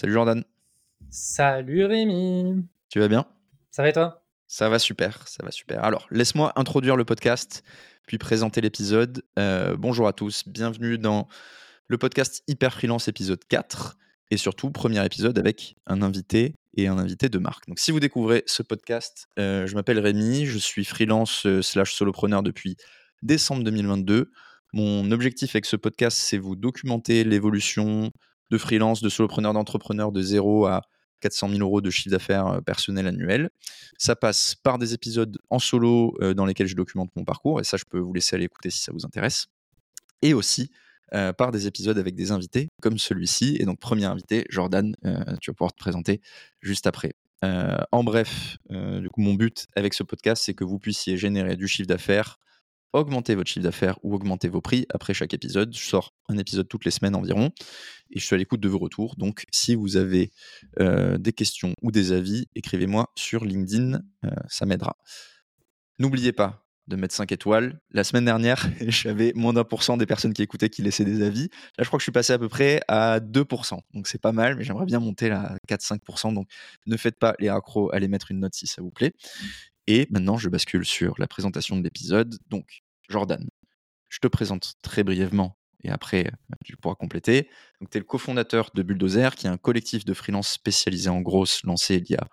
Salut Jordan. Salut Rémi. Tu vas bien? Ça va et toi? Ça va super, ça va super. Alors, laisse-moi introduire le podcast, puis présenter l'épisode. Bonjour à tous, bienvenue dans le podcast Hyper Freelance épisode 4, et surtout, premier épisode avec un invité et un invité de marque. Donc, si vous découvrez ce podcast, je m'appelle Rémi, je suis freelance / solopreneur depuis décembre 2022. Mon objectif avec ce podcast, c'est vous documenter l'évolution de freelance, de solopreneur, d'entrepreneur de 0 à 400 000 euros de chiffre d'affaires personnel annuel. Ça passe par des épisodes en solo dans lesquels je documente mon parcours, et ça, je peux vous laisser aller écouter si ça vous intéresse. Et aussi par des épisodes avec des invités comme celui-ci. Et donc, premier invité, Jordan, tu vas pouvoir te présenter juste après. En bref, du coup, mon but avec ce podcast, c'est que vous puissiez générer du chiffre d'affaires, augmenter votre chiffre d'affaires ou augmenter vos prix après chaque épisode. Je sors un épisode toutes les semaines environ et je suis à l'écoute de vos retours. Donc, si vous avez des questions ou des avis, écrivez-moi sur LinkedIn, ça m'aidera. N'oubliez pas de mettre 5 étoiles. La semaine dernière, j'avais moins d'1% des personnes qui écoutaient qui laissaient des avis. Là, je crois que je suis passé à peu près à 2%. Donc, c'est pas mal, mais j'aimerais bien monter à 4-5%. Donc, ne faites pas les accros, allez mettre une note si ça vous plaît. Et maintenant, je bascule sur la présentation de l'épisode. Donc, Jordan, je te présente très brièvement et après, tu pourras compléter. Tu es le cofondateur de Bulldozer, qui est un collectif de freelance spécialisé en grosses lancé il y a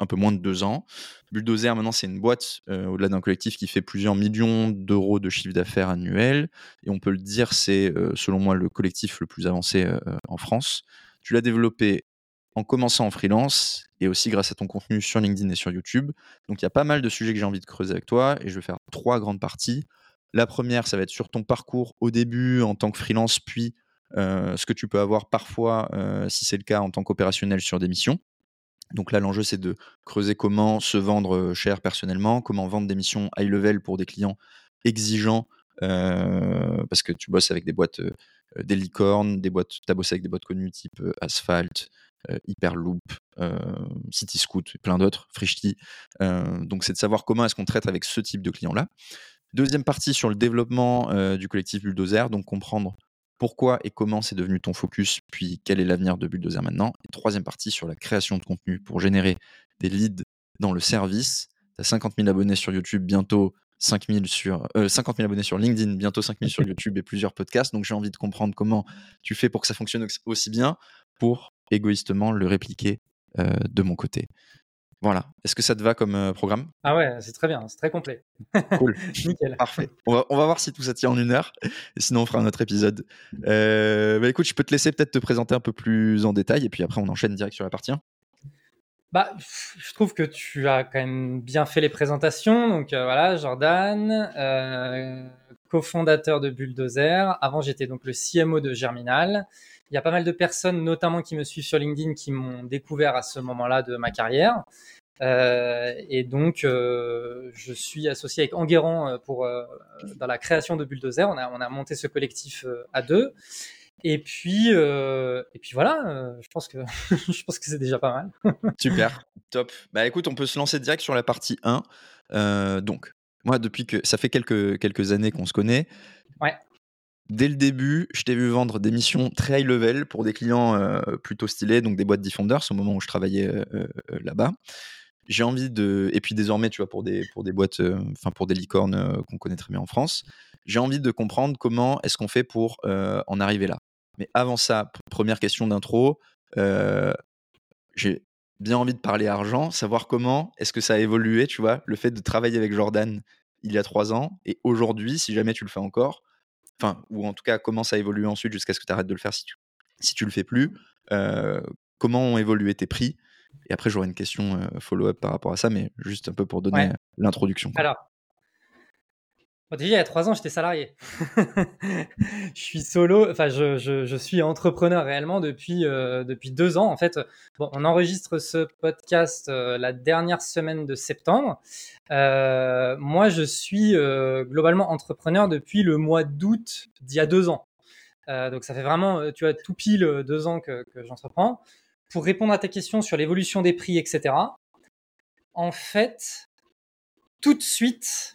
un peu moins de 2 ans. Bulldozer, maintenant, c'est une boîte, au-delà d'un collectif, qui fait plusieurs millions d'euros de chiffre d'affaires annuel. Et on peut le dire, c'est, selon moi, le collectif le plus avancé en France. Tu l'as développé en commençant en freelance et aussi grâce à ton contenu sur LinkedIn et sur YouTube. Donc, il y a pas mal de sujets que j'ai envie de creuser avec toi et je vais faire 3 grandes parties. La première, ça va être sur ton parcours au début en tant que freelance, puis ce que tu peux avoir parfois, si c'est le cas, en tant qu'opérationnel sur des missions. Donc là, l'enjeu, c'est de creuser comment se vendre cher personnellement, comment vendre des missions high level pour des clients exigeants, parce que tu bosses avec des boîtes, des licornes, tu as bossé avec des boîtes connues type Asphalt, Hyperloop, CityScoot, plein d'autres, Frichti. Donc, c'est de savoir comment est-ce qu'on traite avec ce type de clients-là. Deuxième partie sur le développement du collectif Bulldozer, donc comprendre pourquoi et comment c'est devenu ton focus, puis quel est l'avenir de Bulldozer maintenant. Et troisième partie sur la création de contenu pour générer des leads dans le service. Tu as 50 000 abonnés sur YouTube, bientôt 50 000 abonnés sur LinkedIn, bientôt 5 000 sur YouTube et plusieurs podcasts. Donc, j'ai envie de comprendre comment tu fais pour que ça fonctionne aussi bien pour égoïstement le répliquer de mon côté. Voilà. Est-ce que ça te va comme programme? Ah ouais, c'est très bien, c'est très complet. Cool. Nickel. Parfait. On va voir si tout ça tient en 1 heure. Et sinon, on fera un autre épisode. Écoute, je peux te laisser peut-être te présenter un peu plus en détail et puis après, on enchaîne direct sur la partie 1. Bah, je trouve que tu as quand même bien fait les présentations. Donc voilà, Jordan, cofondateur de Bulldozer. Avant, j'étais donc le CMO de Germinal. Il y a pas mal de personnes, notamment qui me suivent sur LinkedIn, qui m'ont découvert à ce moment-là de ma carrière. Et donc, je suis associé avec Enguerrand dans la création de Bulldozer. On a monté ce collectif à 2. Et puis voilà, je pense que c'est déjà pas mal. Super, top. Bah écoute, on peut se lancer direct sur la partie 1. Donc, moi, depuis que ça fait quelques années qu'on se connaît. Ouais. Dès le début, je t'ai vu vendre des missions très high level pour des clients plutôt stylés, donc des boîtes Defenders au moment où je travaillais là-bas. J'ai envie de... Et puis désormais, tu vois, pour des boîtes, pour des licornes qu'on connaît très bien en France, j'ai envie de comprendre comment est-ce qu'on fait pour en arriver là. Mais avant ça, première question d'intro, j'ai bien envie de parler argent, savoir comment est-ce que ça a évolué, tu vois, le fait de travailler avec Jordan il y a 3 ans et aujourd'hui, si jamais tu le fais encore, ou en tout cas comment ça évolue ensuite jusqu'à ce que tu arrêtes de le faire si tu le fais plus, comment ont évolué tes prix, et après j'aurai une question follow-up par rapport à ça, mais juste un peu pour donner l'introduction, quoi. Alors, déjà il y a 3 ans j'étais salarié. Je suis solo, je suis entrepreneur réellement depuis 2 ans en fait. Bon, on enregistre ce podcast la dernière semaine de septembre. Moi je suis globalement entrepreneur depuis le mois d'août d'il y a 2 ans. Donc ça fait vraiment, tu vois, tout pile 2 ans que j'entreprends. Pour répondre à ta question sur l'évolution des prix, etc., en fait tout de suite.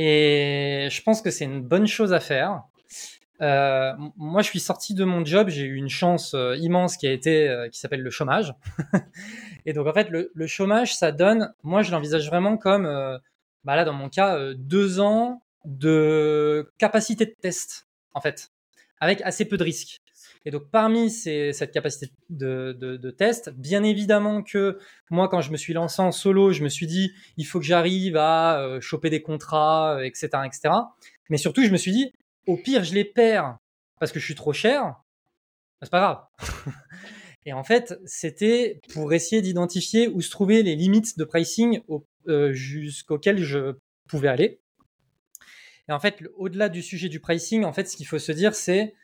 Et je pense que c'est une bonne chose à faire. Moi, je suis sorti de mon job, j'ai eu une chance immense qui a été, qui s'appelle le chômage. Et donc, en fait, le chômage, ça donne, moi, je l'envisage vraiment comme, bah là, dans mon cas, 2 ans de capacité de test, en fait, avec assez peu de risques. Et donc, parmi cette capacité de test, bien évidemment que moi, quand je me suis lancé en solo, je me suis dit, il faut que j'arrive à choper des contrats, etc., etc. Mais surtout, je me suis dit, au pire, je les perds parce que je suis trop cher, bah, c'est pas grave. Et en fait, c'était pour essayer d'identifier où se trouvaient les limites de pricing jusqu'auxquelles je pouvais aller. Et en fait, au-delà du sujet du pricing, en fait, ce qu'il faut se dire, c'est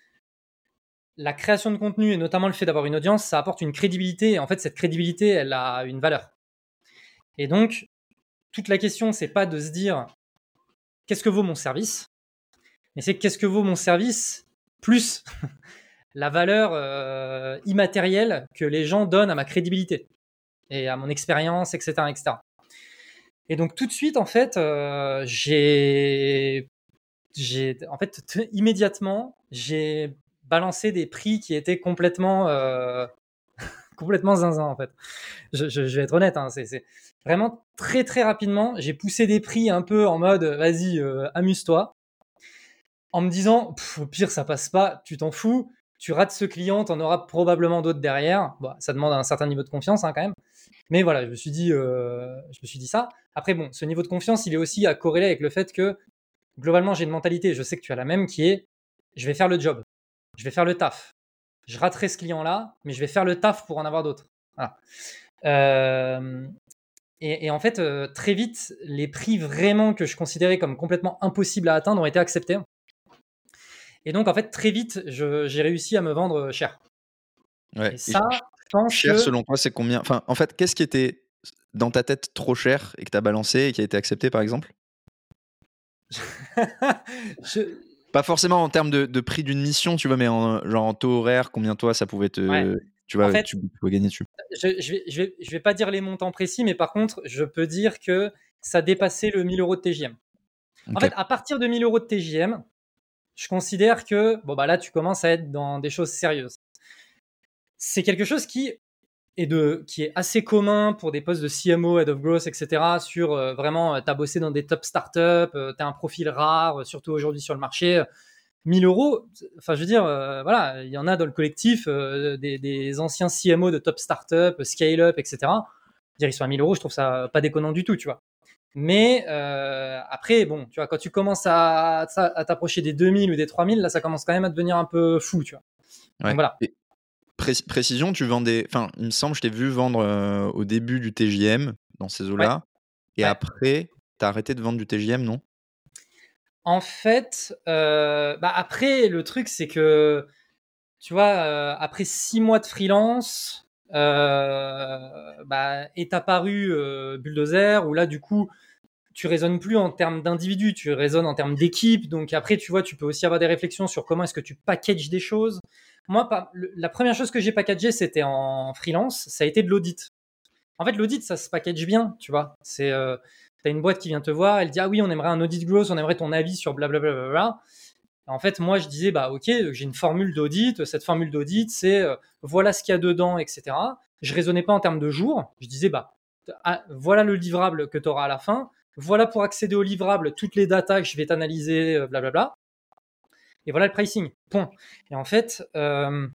la création de contenu et notamment le fait d'avoir une audience, ça apporte une crédibilité. Et en fait, cette crédibilité, elle a une valeur. Et donc, toute la question, c'est pas de se dire qu'est-ce que vaut mon service ? Mais c'est qu'est-ce que vaut mon service plus la valeur immatérielle que les gens donnent à ma crédibilité et à mon expérience, etc., etc. Et donc tout de suite, en fait, immédiatement, j'ai balancé des prix qui étaient complètement, complètement zinzin, en fait. Je vais être honnête, hein, c'est vraiment très très rapidement, j'ai poussé des prix un peu en mode vas-y, amuse-toi. En me disant, au pire, ça passe pas, tu t'en fous, tu rates ce client, t'en auras probablement d'autres derrière. Bon, ça demande un certain niveau de confiance hein, quand même. Mais voilà, je me suis dit ça. Après, bon, ce niveau de confiance, il est aussi à corréler avec le fait que, globalement, j'ai une mentalité, je sais que tu as la même, qui est, je vais faire le job, je vais faire le taf. Je raterai ce client-là, mais je vais faire le taf pour en avoir d'autres. Voilà. Et en fait, très vite, les prix vraiment que je considérais comme complètement impossibles à atteindre ont été acceptés. Et donc, en fait, très vite, j'ai réussi à me vendre cher. Ouais. Et ça, cher, selon toi, c'est combien ? Enfin, en fait, qu'est-ce qui était dans ta tête trop cher et que tu as balancé et qui a été accepté, par exemple ? Pas forcément en termes de prix d'une mission, tu vois, mais en taux horaire, combien toi, ça pouvait te... Ouais. Tu vois, en fait, tu pouvais gagner dessus. Je vais pas dire les montants précis, mais par contre, je peux dire que ça dépassait le 1 000 € de TJM. Okay. En fait, à partir de 1 000 € de TJM, je considère que bon bah là tu commences à être dans des choses sérieuses. C'est quelque chose qui est assez commun pour des postes de CMO, Head of Growth, etc. Sur vraiment, t'as bossé dans des top startups, t'as un profil rare, surtout aujourd'hui sur le marché. 1 000 €, enfin je veux dire, voilà, il y en a dans le collectif des anciens CMO de top startups, scale-up, etc. Dire ils sont à 1 000 €, je trouve ça pas déconnant du tout, tu vois. Mais après, bon, tu vois, quand tu commences à t'approcher des 2000 ou des 3000, là, ça commence quand même à devenir un peu fou, tu vois. Ouais. Donc, voilà. Et précision, tu vendais, enfin, il me semble, je t'ai vu vendre au début du TJM dans ces eaux-là. Ouais. Et ouais. Après, t'as arrêté de vendre du TJM, non ? En fait, bah après, le truc, c'est que, tu vois, après 6 mois de freelance. Bah, est apparu Bulldozer où là du coup tu raisonnes plus en termes d'individus, tu raisonnes en termes d'équipe. Donc après tu vois, tu peux aussi avoir des réflexions sur comment est-ce que tu packages des choses. Moi la première chose que j'ai packagée, c'était en freelance, ça a été de l'audit. En fait l'audit, ça se package bien, tu vois. C'est t'as une boîte qui vient te voir, elle dit ah oui, on aimerait un audit growth, on aimerait ton avis sur blablabla. En fait, moi, je disais, bah, OK, j'ai une formule d'audit. Cette formule d'audit, c'est voilà ce qu'il y a dedans, etc. Je ne raisonnais pas en termes de jours. Je disais, bah, voilà le livrable que tu auras à la fin. Voilà pour accéder au livrable toutes les datas que je vais t'analyser, blablabla. Et voilà le pricing. Point. Et en fait, ce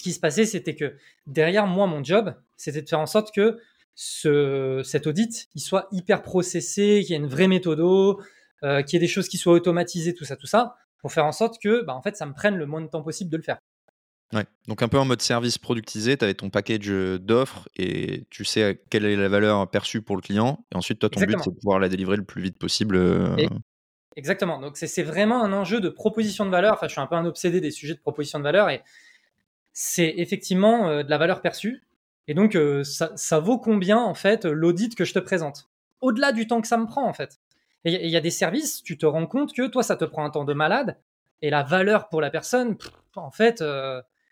qui se passait, c'était que derrière moi, mon job, c'était de faire en sorte que cet audit, il soit hyper processé, qu'il y ait une vraie méthodo, qu'il y ait des choses qui soient automatisées, tout ça. Pour faire en sorte que bah, en fait, ça me prenne le moins de temps possible de le faire. Ouais. Donc un peu en mode service productisé, tu avais ton package d'offres et tu sais quelle est la valeur perçue pour le client. Et ensuite, toi, ton but, c'est de pouvoir la délivrer le plus vite possible. Exactement. Donc c'est vraiment un enjeu de proposition de valeur. Enfin, je suis un peu un obsédé des sujets de proposition de valeur et c'est effectivement de la valeur perçue. Et donc, ça vaut combien en fait l'audit que je te présente ? Au-delà du temps que ça me prend en fait. Et il y a des services, tu te rends compte que toi, ça te prend un temps de malade et la valeur pour la personne, en fait,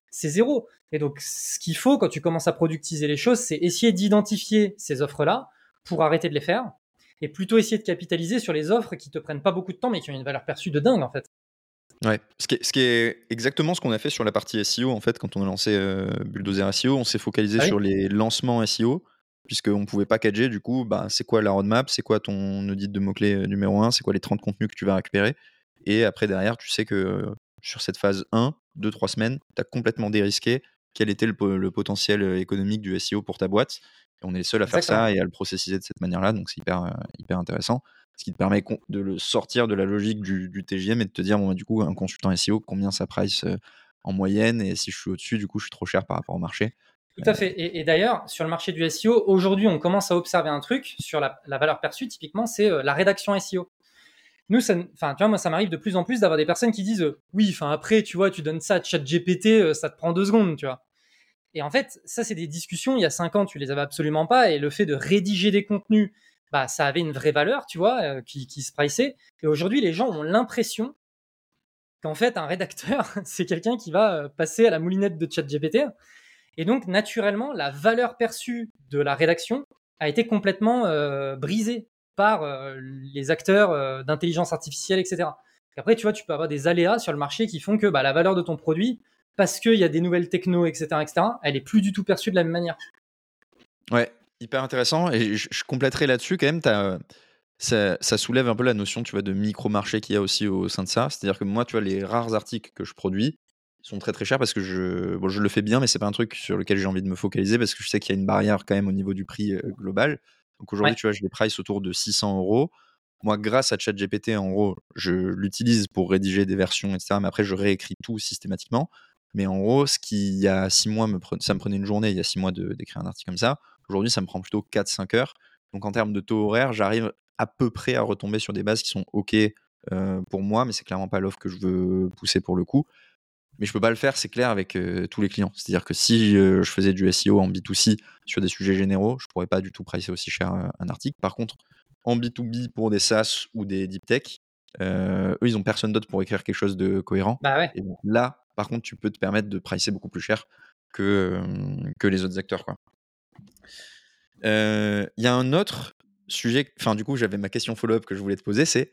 c'est zéro. Et donc, ce qu'il faut quand tu commences à productiser les choses, c'est essayer d'identifier ces offres-là pour arrêter de les faire et plutôt essayer de capitaliser sur les offres qui te prennent pas beaucoup de temps mais qui ont une valeur perçue de dingue, en fait. Ouais. Ce qui est exactement ce qu'on a fait sur la partie SEO, en fait, quand on a lancé Bulldozer SEO, on s'est focalisé sur les lancements SEO, puisqu'on ne pouvait pas cadrer, du coup, bah, c'est quoi la roadmap, c'est quoi ton audit de mots-clés numéro 1, c'est quoi les 30 contenus que tu vas récupérer, et après, derrière, tu sais que sur cette phase 1, 2, 3 semaines, tu as complètement dérisqué quel était le potentiel économique du SEO pour ta boîte. Et on est les seuls à faire ça et à le processiser de cette manière-là, donc c'est hyper intéressant. Ce qui te permet de le sortir de la logique du TGM et de te dire, bon, bah, du coup, un consultant SEO, combien ça price en moyenne, et si je suis au-dessus, du coup, je suis trop cher par rapport au marché. Tout à fait. Et d'ailleurs, sur le marché du SEO, aujourd'hui, on commence à observer un truc sur la valeur perçue, typiquement, c'est la rédaction SEO. Nous, tu vois, moi, ça m'arrive de plus en plus d'avoir des personnes qui disent oui, après, tu vois, tu donnes ça à ChatGPT, ça te prend 2 secondes, tu vois. Et en fait, ça, c'est des discussions, il y a 5 ans, tu les avais absolument pas, et le fait de rédiger des contenus, bah, ça avait une vraie valeur, tu vois, qui se priceait. Et aujourd'hui, les gens ont l'impression qu'en fait, un rédacteur, c'est quelqu'un qui va passer à la moulinette de ChatGPT. Et donc, naturellement, la valeur perçue de la rédaction a été complètement brisée par les acteurs d'intelligence artificielle, etc. Après, tu vois, tu peux avoir des aléas sur le marché qui font que bah, la valeur de ton produit, parce qu'il y a des nouvelles technos, etc., elle n'est plus du tout perçue de la même manière. Ouais. Hyper intéressant, et je compléterai là-dessus quand même, ça soulève un peu la notion, tu vois, de micro-marché qu'il y a aussi au sein de ça, c'est-à-dire que moi, tu vois, les rares articles que je produis sont très très chers parce que je le fais bien, mais c'est pas un truc sur lequel j'ai envie de me focaliser parce que je sais qu'il y a une barrière quand même au niveau du prix global, donc aujourd'hui, tu vois, je les price autour de 600 €. Moi, grâce à ChatGPT, en gros, je l'utilise pour rédiger des versions, etc., mais après, je réécris tout systématiquement, mais en gros, ce qui, il y a 6 mois, ça me prenait une journée, il y a 6 mois d'écrire un article comme ça. Aujourd'hui, ça me prend plutôt 4-5 heures. Donc, en termes de taux horaire, j'arrive à peu près à retomber sur des bases qui sont OK pour moi, mais c'est clairement pas l'offre que je veux pousser pour le coup. Mais je peux pas le faire, c'est clair, avec tous les clients. C'est-à-dire que si je faisais du SEO en B2C sur des sujets généraux, je pourrais pas du tout pricer aussi cher un article. Par contre, en B2B pour des SaaS ou des deep tech, eux, ils ont personne d'autre pour écrire quelque chose de cohérent. Bah ouais. Et donc, là, par contre, tu peux te permettre de pricer beaucoup plus cher que les autres acteurs, quoi. Y a un autre sujet, enfin du coup j'avais ma question follow-up que je voulais te poser, c'est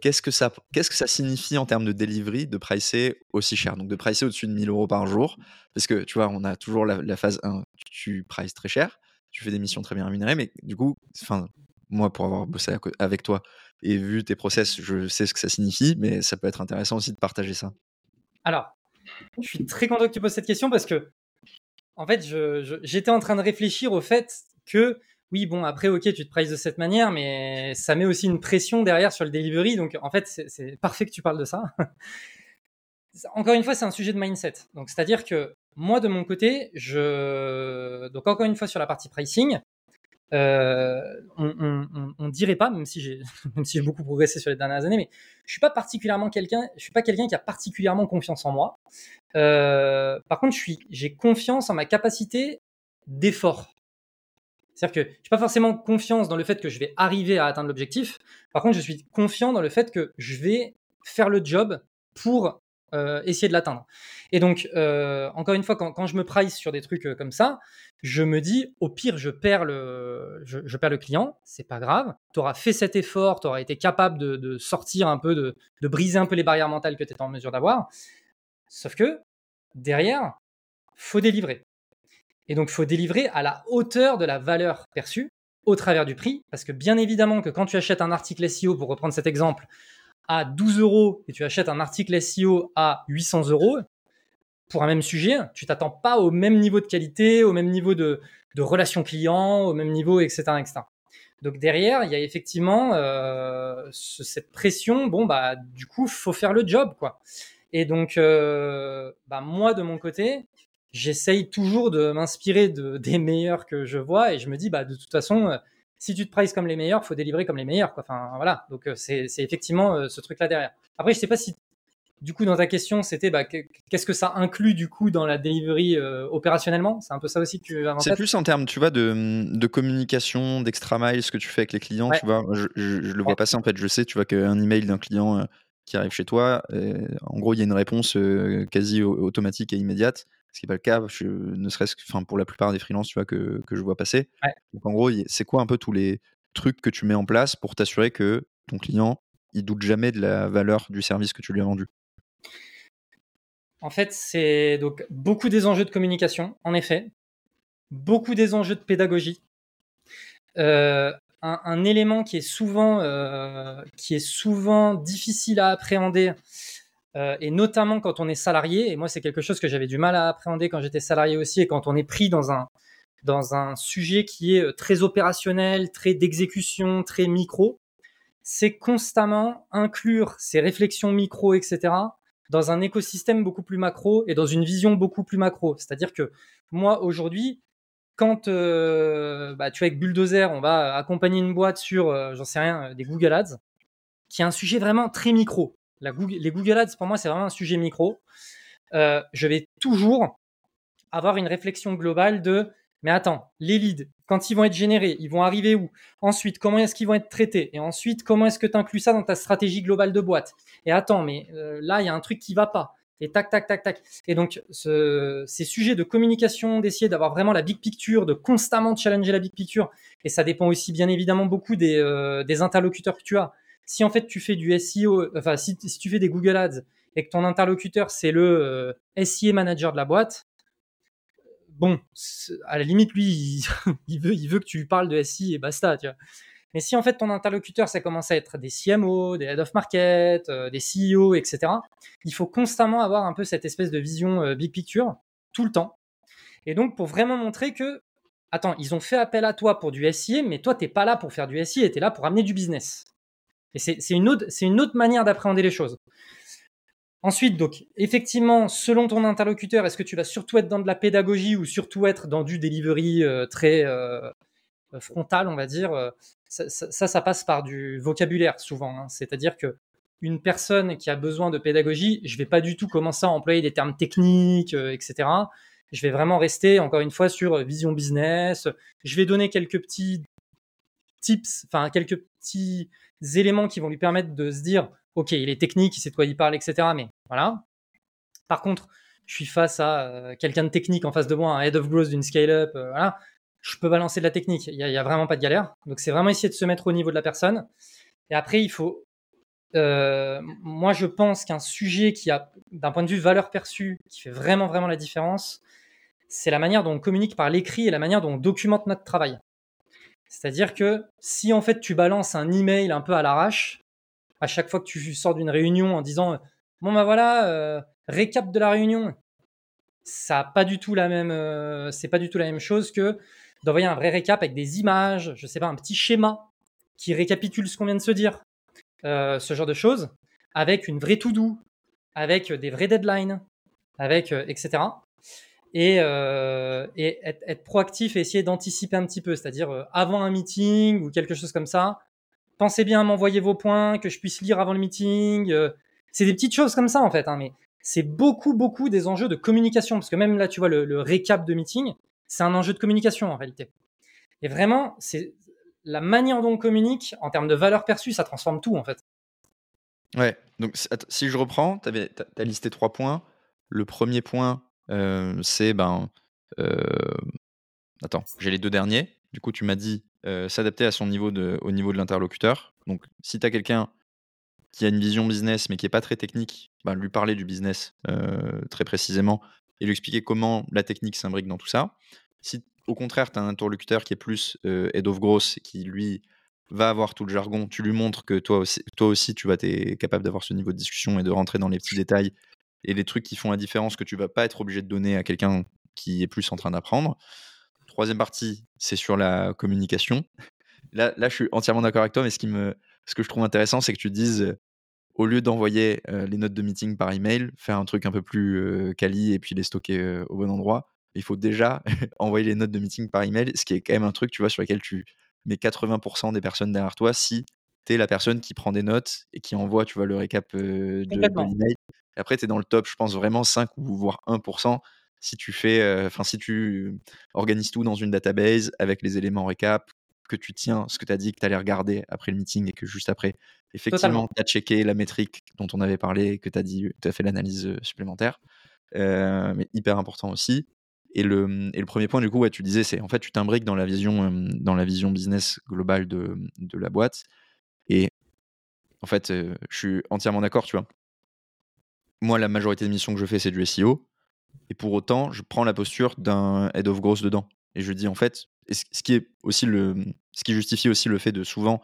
qu'est-ce que ça signifie en termes de delivery de pricer aussi cher, donc de pricer au-dessus de 1000 € par jour, parce que tu vois on a toujours la phase 1, tu prices très cher, tu fais des missions très bien rémunérées, mais du coup, enfin moi pour avoir bossé avec toi et vu tes process, je sais ce que ça signifie, mais ça peut être intéressant aussi de partager ça. Alors, je suis très content que tu poses cette question parce que en fait, j'étais en train de réfléchir au fait que, oui, bon, après, ok, tu te prices de cette manière, mais ça met aussi une pression derrière sur le delivery. Donc, en fait, c'est parfait que tu parles de ça. Encore une fois, c'est un sujet de mindset. Donc, c'est-à-dire que moi, de mon côté, donc, encore une fois, sur la partie pricing, on dirait pas, même si j'ai beaucoup progressé sur les dernières années, mais je suis pas quelqu'un qui a particulièrement confiance en moi. Par contre, j'ai confiance en ma capacité d'effort. C'est-à-dire que j'ai pas forcément confiance dans le fait que je vais arriver à atteindre l'objectif. Par contre, je suis confiant dans le fait que je vais faire le job pour essayer de l'atteindre. Et donc, encore une fois, quand je me price sur des trucs comme ça, je me dis, au pire, je perds le client, c'est pas grave, tu auras fait cet effort, tu auras été capable de sortir un peu, de briser un peu les barrières mentales que tu étais en mesure d'avoir. Sauf que, derrière, faut délivrer. Et donc, faut délivrer à la hauteur de la valeur perçue au travers du prix, parce que bien évidemment que quand tu achètes un article SEO, pour reprendre cet exemple, à 12 € et tu achètes un article SEO à 800 € pour un même sujet, tu t'attends pas au même niveau de qualité, au même niveau de relation client, au même niveau, etc. Donc derrière, il y a effectivement cette pression. Bon bah du coup, faut faire le job, quoi. Et donc bah moi de mon côté, j'essaye toujours de m'inspirer des meilleurs que je vois et je me dis bah de toute façon. Si tu te prices comme les meilleurs, faut délivrer comme les meilleurs, quoi. Enfin, voilà. Donc, c'est effectivement ce truc-là derrière. Après, je sais pas si, du coup, dans ta question, c'était bah, qu'est-ce que ça inclut, du coup, dans la delivery opérationnellement ? C'est un peu ça aussi que tu as en tête ? C'est plus en termes, tu vois, de communication, d'extra mile, ce que tu fais avec les clients, tu vois. Je le vois passer, en fait. Je sais, tu vois, qu'un email d'un client qui arrive chez toi, en gros, il y a une réponse quasi automatique et immédiate. Ce qui n'est pas le cas, ne serait-ce que, enfin, pour la plupart des freelances, tu vois, que je vois passer. Ouais. Donc, en gros, c'est quoi un peu tous les trucs que tu mets en place pour t'assurer que ton client, il doute jamais de la valeur du service que tu lui as vendu ? En fait, c'est donc beaucoup des enjeux de communication, en effet, beaucoup des enjeux de pédagogie. Un élément qui est souvent difficile à appréhender, et notamment quand on est salarié, et moi c'est quelque chose que j'avais du mal à appréhender quand j'étais salarié aussi, et quand on est pris dans un sujet qui est très opérationnel, très d'exécution, très micro, c'est constamment inclure ces réflexions micro, etc., dans un écosystème beaucoup plus macro et dans une vision beaucoup plus macro. C'est-à-dire que moi, aujourd'hui, quand tu vois, avec Bulldozer, on va accompagner une boîte sur, j'en sais rien, des Google Ads, qui est un sujet vraiment très micro. Les Google Ads, pour moi, c'est vraiment un sujet micro. Je vais toujours avoir une réflexion globale de « mais attends, les leads, quand ils vont être générés, ils vont arriver où ? Ensuite, comment est-ce qu'ils vont être traités ? Et ensuite, comment est-ce que tu inclus ça dans ta stratégie globale de boîte ? Et attends, mais là, il y a un truc qui ne va pas. » Et tac, tac, tac, tac. Et donc, ces sujets de communication, d'essayer d'avoir vraiment la big picture, de constamment challenger la big picture, et ça dépend aussi bien évidemment beaucoup des interlocuteurs que tu as. Si en fait, tu fais du SEO, enfin, si tu fais des Google Ads et que ton interlocuteur, c'est le SEO manager de la boîte, bon, à la limite, lui, il veut que tu parles de SI et basta, tu vois. Mais si en fait ton interlocuteur, ça commence à être des CMO, des head of market, des CEO, etc., il faut constamment avoir un peu cette espèce de vision big picture, tout le temps. Et donc, pour vraiment montrer que, attends, ils ont fait appel à toi pour du SI, mais toi, t'es pas là pour faire du SI, t'es là pour amener du business. Et c'est une autre manière d'appréhender les choses. Ensuite, donc, effectivement, selon ton interlocuteur, est-ce que tu vas surtout être dans de la pédagogie ou surtout être dans du delivery très frontal, on va dire. Ça passe par du vocabulaire souvent, hein. C'est-à-dire qu'une personne qui a besoin de pédagogie, je ne vais pas du tout commencer à employer des termes techniques, etc. Je vais vraiment rester, encore une fois, sur vision business. Je vais donner quelques petits tips, enfin, quelques petits éléments qui vont lui permettre de se dire ok, il est technique, il sait de quoi il parle, etc. Mais voilà. Par contre, je suis face à quelqu'un de technique en face de moi, un head of growth d'une scale-up. Voilà. Je peux balancer de la technique. Il n'y a vraiment pas de galère. Donc, c'est vraiment essayer de se mettre au niveau de la personne. Et après, il faut... moi, je pense qu'un sujet qui a, d'un point de vue valeur perçue, qui fait vraiment, vraiment la différence, c'est la manière dont on communique par l'écrit et la manière dont on documente notre travail. C'est-à-dire que si, en fait, tu balances un email un peu à l'arrache, à chaque fois que tu sors d'une réunion en disant « bon ben voilà, récap de la réunion », ça a pas du tout la même, c'est pas du tout la même chose que d'envoyer un vrai récap avec des images, je sais pas, un petit schéma qui récapitule ce qu'on vient de se dire, ce genre de choses, avec une vraie to-do, avec des vrais deadlines, avec etc. Et être proactif et essayer d'anticiper un petit peu, c'est-à-dire avant un meeting ou quelque chose comme ça. Pensez bien à m'envoyer vos points, que je puisse lire avant le meeting. C'est des petites choses comme ça, en fait. Hein, mais c'est beaucoup, beaucoup des enjeux de communication. Parce que même là, tu vois, le récap de meeting, c'est un enjeu de communication, en réalité. Et vraiment, c'est la manière dont on communique, en termes de valeur perçue, ça transforme tout, en fait. Ouais. Donc, si je reprends, tu as listé 3 points. Le premier point, c'est... Attends, j'ai les 2 derniers. Du coup, tu m'as dit... s'adapter à son niveau au niveau de l'interlocuteur. Donc, si tu as quelqu'un qui a une vision business mais qui n'est pas très technique, lui parler du business très précisément et lui expliquer comment la technique s'imbrique dans tout ça. Si, au contraire, tu as un interlocuteur qui est plus head of growth, qui, lui, va avoir tout le jargon, tu lui montres que toi aussi tu es capable d'avoir ce niveau de discussion et de rentrer dans les petits détails et les trucs qui font la différence que tu ne vas pas être obligé de donner à quelqu'un qui est plus en train d'apprendre. Troisième partie, c'est sur la communication. Là, je suis entièrement d'accord avec toi, mais ce que je trouve intéressant, c'est que tu dises, au lieu d'envoyer les notes de meeting par email, faire un truc un peu plus quali et puis les stocker au bon endroit, il faut déjà envoyer les notes de meeting par email, ce qui est quand même un truc, tu vois, sur lequel tu mets 80% des personnes derrière toi si tu es la personne qui prend des notes et qui envoie, tu vois, le récap de l'email. Et après, tu es dans le top, je pense vraiment 5 ou voire 1%. Si tu fais, si tu organises tout dans une database avec les éléments récap, que tu tiens ce que tu as dit, que tu allais regarder après le meeting et que juste après, effectivement, tu as checké la métrique dont on avait parlé, que tu as dit, tu as fait l'analyse supplémentaire, mais hyper important aussi. Et le premier point, du coup, ouais, tu disais, c'est en fait, tu t'imbriques dans la vision business globale de la boîte. Et en fait, je suis entièrement d'accord, tu vois. moi, la majorité des missions que je fais, c'est du SEO. Et pour autant, je prends la posture d'un head of growth dedans. Et je dis, en fait, ce qui justifie aussi le fait de souvent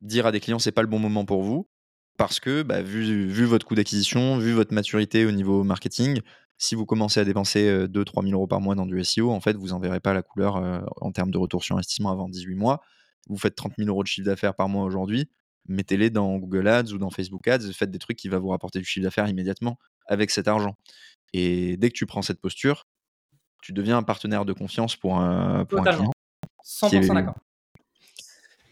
dire à des clients, c'est pas le bon moment pour vous, parce que bah, vu votre coût d'acquisition, vu votre maturité au niveau marketing, si vous commencez à dépenser 2 000 à 3 000 euros par mois dans du SEO, en fait, vous n'en verrez pas la couleur en termes de retour sur investissement avant 18 mois. Vous faites 30 000 euros de chiffre d'affaires par mois aujourd'hui, mettez-les dans Google Ads ou dans Facebook Ads, faites des trucs qui vont vous rapporter du chiffre d'affaires immédiatement avec cet argent. Et dès que tu prends cette posture, tu deviens un partenaire de confiance pour un client. 100% d'accord.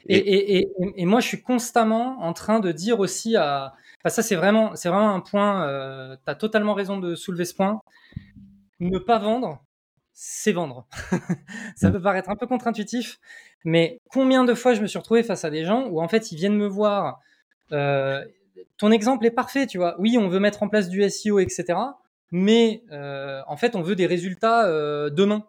Et moi, je suis constamment en train de dire aussi à... Enfin, ça, c'est vraiment un point... tu as totalement raison de soulever ce point. Ne pas vendre, c'est vendre. Ça peut paraître un peu contre-intuitif, mais combien de fois je me suis retrouvé face à des gens où, en fait, ils viennent me voir. Ton exemple est parfait, tu vois. Oui, on veut mettre en place du SEO, etc. Mais, en fait, on veut des résultats demain.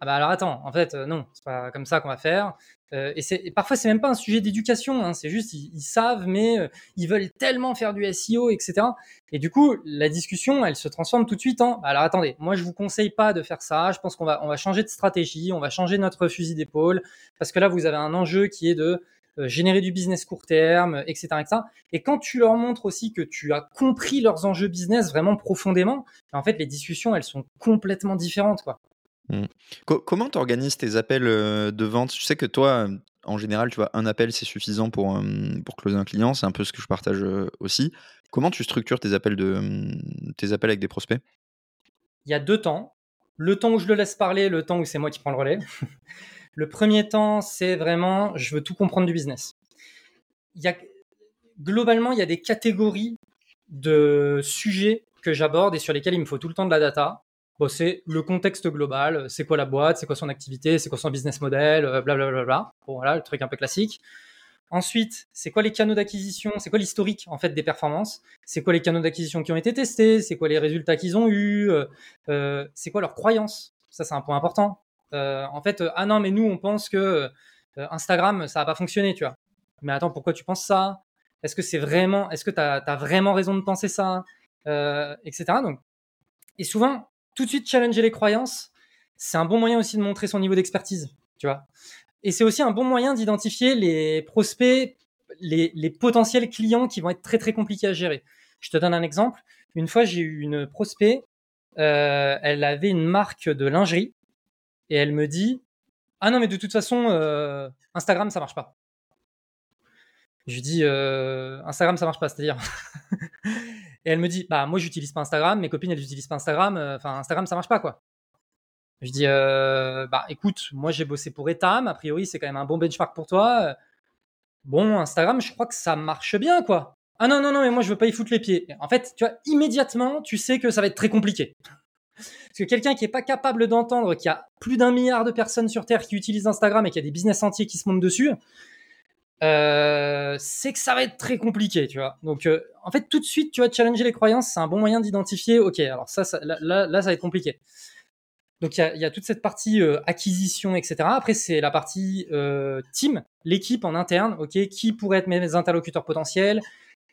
Ah bah alors attends, en fait, non, c'est pas comme ça qu'on va faire. Et parfois, c'est même pas un sujet d'éducation, hein, c'est juste ils savent, mais ils veulent tellement faire du SEO, etc. Et du coup, la discussion, elle se transforme tout de suite en « Alors attendez, moi, je vous conseille pas de faire ça. Je pense qu'on va changer de stratégie, on va changer notre fusil d'épaule, parce que là, vous avez un enjeu qui est de générer du business court terme, etc., etc. » Et quand tu leur montres aussi que tu as compris leurs enjeux business vraiment profondément, en fait, les discussions, elles sont complètement différentes, quoi. Hum. Comment tu organises tes appels de vente? Je sais que toi, en général, tu vois, un appel, c'est suffisant pour closer un client. C'est un peu ce que je partage aussi. Comment tu structures tes appels avec des prospects? Il y a 2 temps. Le temps où je le laisse parler, le temps où c'est moi qui prends le relais. Le premier temps, c'est vraiment, je veux tout comprendre du business. Globalement, il y a des catégories de sujets que j'aborde et sur lesquels il me faut tout le temps de la data. Bon, c'est le contexte global, c'est quoi la boîte, c'est quoi son activité, c'est quoi son business model, blablabla. Bon, voilà, le truc un peu classique. Ensuite, c'est quoi les canaux d'acquisition, c'est quoi l'historique en fait des performances, c'est quoi les canaux d'acquisition qui ont été testés, c'est quoi les résultats qu'ils ont eus, c'est quoi leurs croyances. Ça, c'est un point important. En fait, ah non, mais nous, on pense que Instagram, ça n'a pas fonctionné, tu vois. Mais attends, pourquoi tu penses ça? Est-ce que c'est vraiment, est-ce que tu as vraiment raison de penser ça, etc. Donc, et souvent, tout de suite challenger les croyances, c'est un bon moyen aussi de montrer son niveau d'expertise, tu vois. Et c'est aussi un bon moyen d'identifier les prospects, les potentiels clients qui vont être très, très compliqués à gérer. Je te donne un exemple. Une fois, j'ai eu une prospect, elle avait une marque de lingerie et elle me dit « Ah non, mais de toute façon, Instagram, ça marche pas. » Je lui dis « Instagram, ça marche pas, c'est-à-dire » Et elle me dit, bah, moi, j'utilise pas Instagram, mes copines, elles n'utilisent pas Instagram, enfin, Instagram, ça marche pas, quoi. Je dis, bah, écoute, moi, j'ai bossé pour Etam, a priori, c'est quand même un bon benchmark pour toi. Bon, Instagram, je crois que ça marche bien, quoi. Ah non, non, non, mais moi, je veux pas y foutre les pieds. En fait, tu vois, immédiatement, tu sais que ça va être très compliqué. Parce que quelqu'un qui est pas capable d'entendre qu'il y a plus d'1 milliard de personnes sur Terre qui utilisent Instagram et qu'il y a des business entiers qui se montent dessus, c'est que ça va être très compliqué, tu vois. Donc, en fait, tout de suite, tu vas challenger les croyances. C'est un bon moyen d'identifier. Ok, alors ça, là, ça va être compliqué. Donc, il y a toute cette partie acquisition, etc. Après, c'est la partie team, l'équipe en interne. Ok, qui pourrait être mes interlocuteurs potentiels?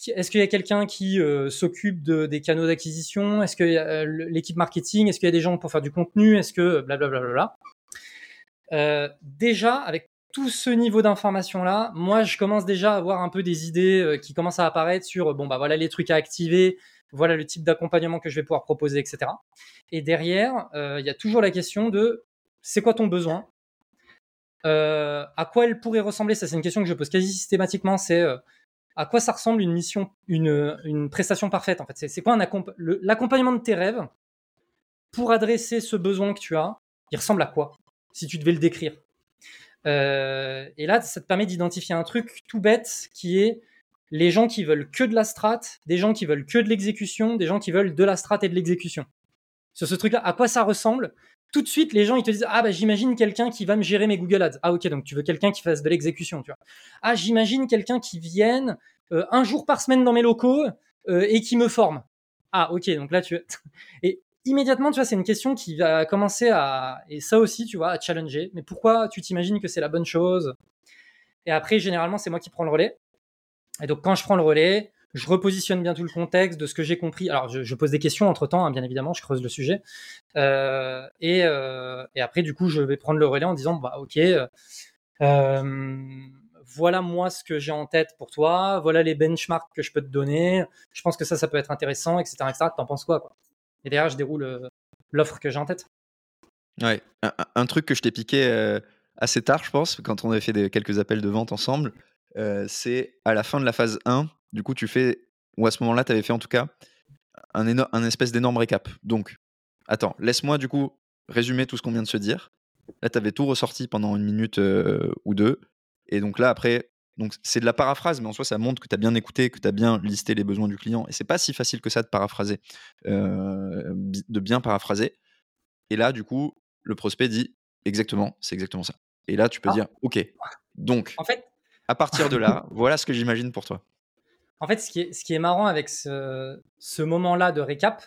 Est-ce qu'il y a quelqu'un qui s'occupe des canaux d'acquisition? Est-ce que l'équipe marketing? Est-ce qu'il y a des gens pour faire du contenu? Est-ce que blablabla. Déjà, avec tout ce niveau d'information-là, moi, je commence déjà à avoir un peu des idées qui commencent à apparaître sur, bon, bah voilà les trucs à activer, voilà le type d'accompagnement que je vais pouvoir proposer, etc. Et derrière, il y a toujours la question de, c'est quoi ton besoin? À quoi elle pourrait ressembler? Ça, c'est une question que je pose quasi systématiquement, c'est à quoi ça ressemble une mission, une prestation parfaite, en fait. C'est quoi l'accompagnement de tes rêves pour adresser ce besoin que tu as? Il ressemble à quoi, si tu devais le décrire? Et là, ça te permet d'identifier un truc tout bête qui est les gens qui veulent que de la strat, des gens qui veulent que de l'exécution, des gens qui veulent de la strat et de l'exécution. Sur ce truc-là, à quoi ça ressemble? Tout de suite, les gens, ils te disent « Ah, bah, j'imagine quelqu'un qui va me gérer mes Google Ads. » Ah, ok, donc tu veux quelqu'un qui fasse de l'exécution, tu vois. « Ah, j'imagine quelqu'un qui vienne 1 jour par semaine dans mes locaux et qui me forme. » Ah, ok, donc là, tu... Et... immédiatement, tu vois, c'est une question qui va commencer à, et ça aussi, tu vois, à challenger. Mais pourquoi tu t'imagines que c'est la bonne chose? Et après, généralement, c'est moi qui prends le relais. Et donc, quand je prends le relais, je repositionne bien tout le contexte de ce que j'ai compris. Alors, je pose des questions entre-temps, hein, bien évidemment, je creuse le sujet. Et après, du coup, je vais prendre le relais en disant, bah, OK, voilà moi ce que j'ai en tête pour toi, voilà les benchmarks que je peux te donner, je pense que ça peut être intéressant, etc. etc. T'en penses quoi. Et derrière, je déroule l'offre que j'ai en tête. Ouais, un truc que je t'ai piqué assez tard, je pense, quand on avait fait quelques appels de vente ensemble, c'est à la fin de la phase 1, du coup, tu fais, ou à ce moment-là, tu avais fait en tout cas, un espèce d'énorme récap. Donc, attends, laisse-moi du coup résumer tout ce qu'on vient de se dire. Là, tu avais tout ressorti pendant une minute ou deux. Et donc là, après, donc, c'est de la paraphrase, mais en soi, ça montre que tu as bien écouté, que tu as bien listé les besoins du client. Et c'est pas si facile que ça de paraphraser, de bien paraphraser. Et là, du coup, le prospect dit exactement, c'est exactement ça. Et là, tu peux dire, OK, donc, en fait... à partir de là, voilà ce que j'imagine pour toi. En fait, ce qui est marrant avec ce moment-là de récap,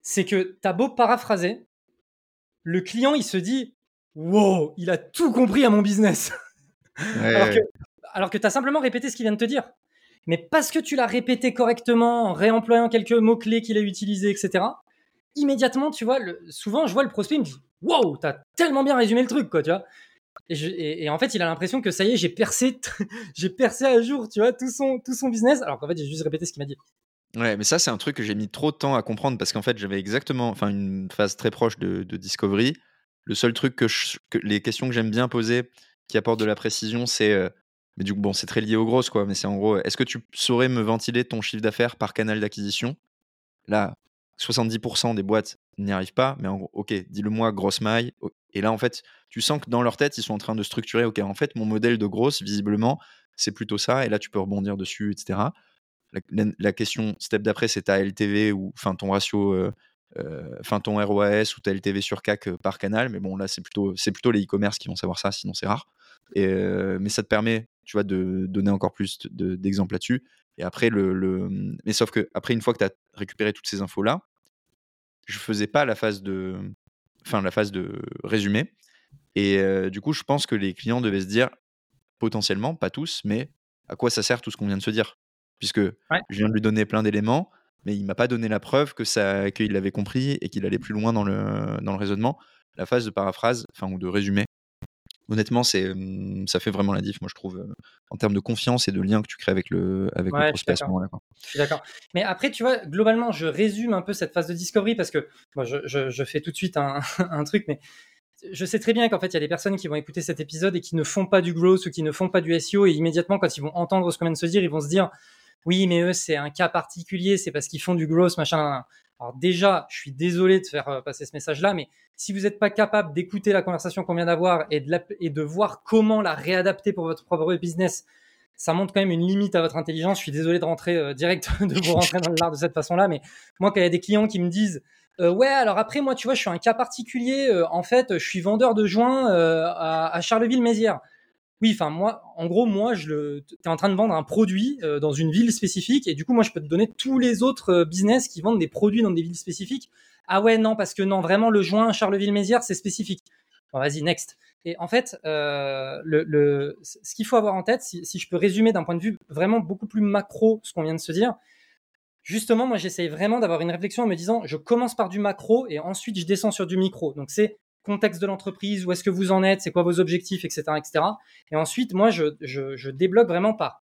c'est que t'as beau paraphraser, le client, il se dit, wow, il a tout compris à mon business. Ouais. Alors que t'as simplement répété ce qu'il vient de te dire. Mais parce que tu l'as répété correctement, en réemployant quelques mots-clés qu'il a utilisés, etc., immédiatement, tu vois, souvent, je vois le prospect, il me dit, wow, t'as tellement bien résumé le truc, quoi, tu vois. Et en fait, il a l'impression que ça y est, j'ai percé à jour, tu vois, tout son business. Alors qu'en fait, j'ai juste répété ce qu'il m'a dit. Ouais, mais ça, c'est un truc que j'ai mis trop de temps à comprendre parce qu'en fait, j'avais exactement, enfin, une phase très proche de discovery. Le seul truc que les questions que j'aime bien poser qui apportent de la précision, c'est, mais du coup, bon, c'est très lié aux grosses, quoi. Mais c'est en gros, est-ce que tu saurais me ventiler ton chiffre d'affaires par canal d'acquisition ? Là, 70% des boîtes n'y arrivent pas, mais en gros, ok, dis-le-moi, grosse maille. Et là, en fait, tu sens que dans leur tête, ils sont en train de structurer, ok, en fait, mon modèle de grosse, visiblement, c'est plutôt ça, et là, tu peux rebondir dessus, etc. La question, step d'après, c'est ta LTV, ou enfin, ton ratio, enfin, ton ROAS, ou ta LTV sur CAC par canal, mais bon, là, c'est plutôt les e-commerce qui vont savoir ça, sinon c'est rare. Et, mais ça te permet, tu vois, de donner encore plus d'exemples là-dessus. Et après, mais sauf que, après, une fois que tu as récupéré toutes ces infos-là, je faisais pas la phase de résumé. Et du coup, je pense que les clients devaient se dire, potentiellement, pas tous, mais à quoi ça sert tout ce qu'on vient de se dire ? Puisque je viens de lui donner plein d'éléments, mais il ne m'a pas donné la preuve qu'il l'avait compris et qu'il allait plus loin dans le raisonnement. La phase de paraphrase, enfin, ou de résumé, honnêtement, ça fait vraiment la diff, moi, je trouve, en termes de confiance et de lien que tu crées avec le prospect à ce moment-là. Je suis d'accord. Mais après, tu vois, globalement, je résume un peu cette phase de discovery parce que moi, je fais tout de suite un truc, mais je sais très bien qu'en fait, il y a des personnes qui vont écouter cet épisode et qui ne font pas du growth ou qui ne font pas du SEO, et immédiatement, quand ils vont entendre ce qu'on vient de se dire, ils vont se dire « Oui, mais eux, c'est un cas particulier, c'est parce qu'ils font du growth, machin. » Alors déjà, je suis désolé de faire passer ce message-là, mais si vous n'êtes pas capable d'écouter la conversation qu'on vient d'avoir et de voir comment la réadapter pour votre propre business, ça montre quand même une limite à votre intelligence. Je suis désolé de rentrer direct, de vous rentrer dans l'art de cette façon-là, mais moi, quand il y a des clients qui me disent ouais, alors après, moi, tu vois, je suis un cas particulier. En fait, je suis vendeur de joints à Charleville-Mézières. Oui, enfin, moi, en gros, t'es en train de vendre un produit dans une ville spécifique, et du coup, moi, je peux te donner tous les autres business qui vendent des produits dans des villes spécifiques. Ah ouais, non, parce que non, vraiment, le joint à Charleville-Mézières, c'est spécifique. Bon, vas-y, next. Et en fait, ce qu'il faut avoir en tête, si je peux résumer d'un point de vue vraiment beaucoup plus macro ce qu'on vient de se dire. Justement, moi, j'essaye vraiment d'avoir une réflexion en me disant, je commence par du macro et ensuite, je descends sur du micro. Donc, c'est contexte de l'entreprise, où est-ce que vous en êtes, c'est quoi vos objectifs, etc. etc. Et ensuite, moi, je débloque vraiment par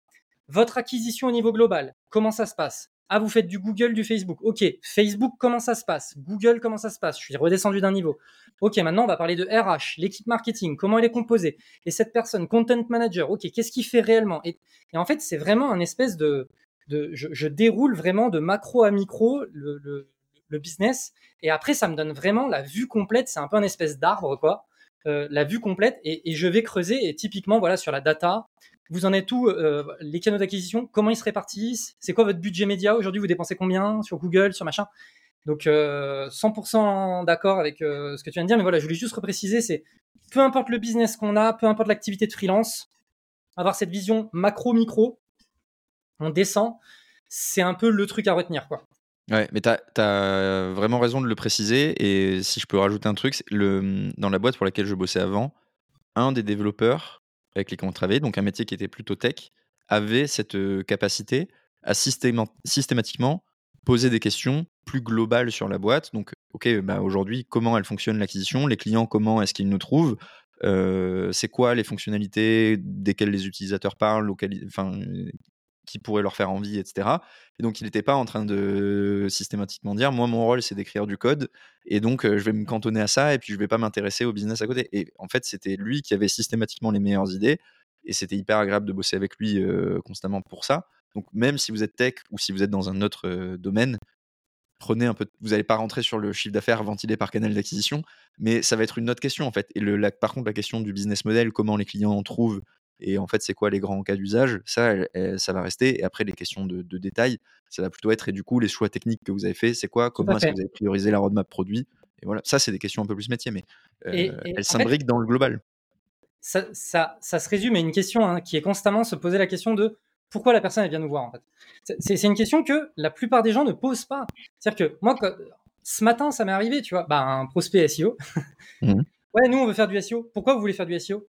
votre acquisition au niveau global. Comment ça se passe ? Ah, vous faites du Google, du Facebook. OK, Facebook, comment ça se passe ? Google, comment ça se passe ? Je suis redescendu d'un niveau. OK, maintenant, on va parler de RH, l'équipe marketing, comment elle est composée ? Et cette personne, content manager, OK, qu'est-ce qu'il fait réellement ? Et en fait, c'est vraiment un espèce je déroule vraiment de macro à micro le business, et après ça me donne vraiment la vue complète. C'est un peu un espèce d'arbre, quoi, la vue complète, et je vais creuser. Et typiquement, voilà, sur la data, vous en êtes où, les canaux d'acquisition, comment ils se répartissent, c'est quoi votre budget média aujourd'hui, vous dépensez combien sur Google, sur machin. Donc 100% d'accord avec ce que tu viens de dire, mais voilà, je voulais juste repréciser, c'est peu importe le business qu'on a, peu importe l'activité de freelance, avoir cette vision macro-micro. On descend, c'est un peu le truc à retenir, quoi. Ouais, mais t'as vraiment raison de le préciser. Et si je peux rajouter un truc, dans la boîte pour laquelle je bossais avant, un des développeurs avec lesquels on travaillait, donc un métier qui était plutôt tech, avait cette capacité à systématiquement poser des questions plus globales sur la boîte. Donc, OK, bah aujourd'hui, comment elle fonctionne l'acquisition? Les clients, comment est-ce qu'ils nous trouvent? C'est quoi les fonctionnalités desquelles les utilisateurs parlent, qui pourraient leur faire envie, etc. Et donc, il n'était pas en train de systématiquement dire, moi, mon rôle, c'est d'écrire du code, et donc je vais me cantonner à ça, et puis je ne vais pas m'intéresser au business à côté. Et en fait, c'était lui qui avait systématiquement les meilleures idées, et c'était hyper agréable de bosser avec lui constamment pour ça. Donc, même si vous êtes tech ou si vous êtes dans un autre domaine, prenez un peu, vous n'allez pas rentrer sur le chiffre d'affaires ventilé par canal d'acquisition, mais ça va être une autre question, en fait. Et par contre, la question du business model, comment les clients en trouvent, et en fait, c'est quoi les grands cas d'usage, ça va rester. Et après, les questions de détail, ça va plutôt être, et du coup, les choix techniques que vous avez faits, c'est quoi, comment est-ce que vous avez priorisé la roadmap produit. Et voilà, ça, c'est des questions un peu plus métiers, mais elles s'imbriquent dans le global. Ça se résume à une question qui est constamment se poser la question de pourquoi la personne elle vient nous voir, en fait. C'est une question que la plupart des gens ne posent pas. C'est-à-dire que moi, ce matin, ça m'est arrivé, tu vois, un prospect SEO. Ouais, nous, on veut faire du SEO. Pourquoi vous voulez faire du SEO?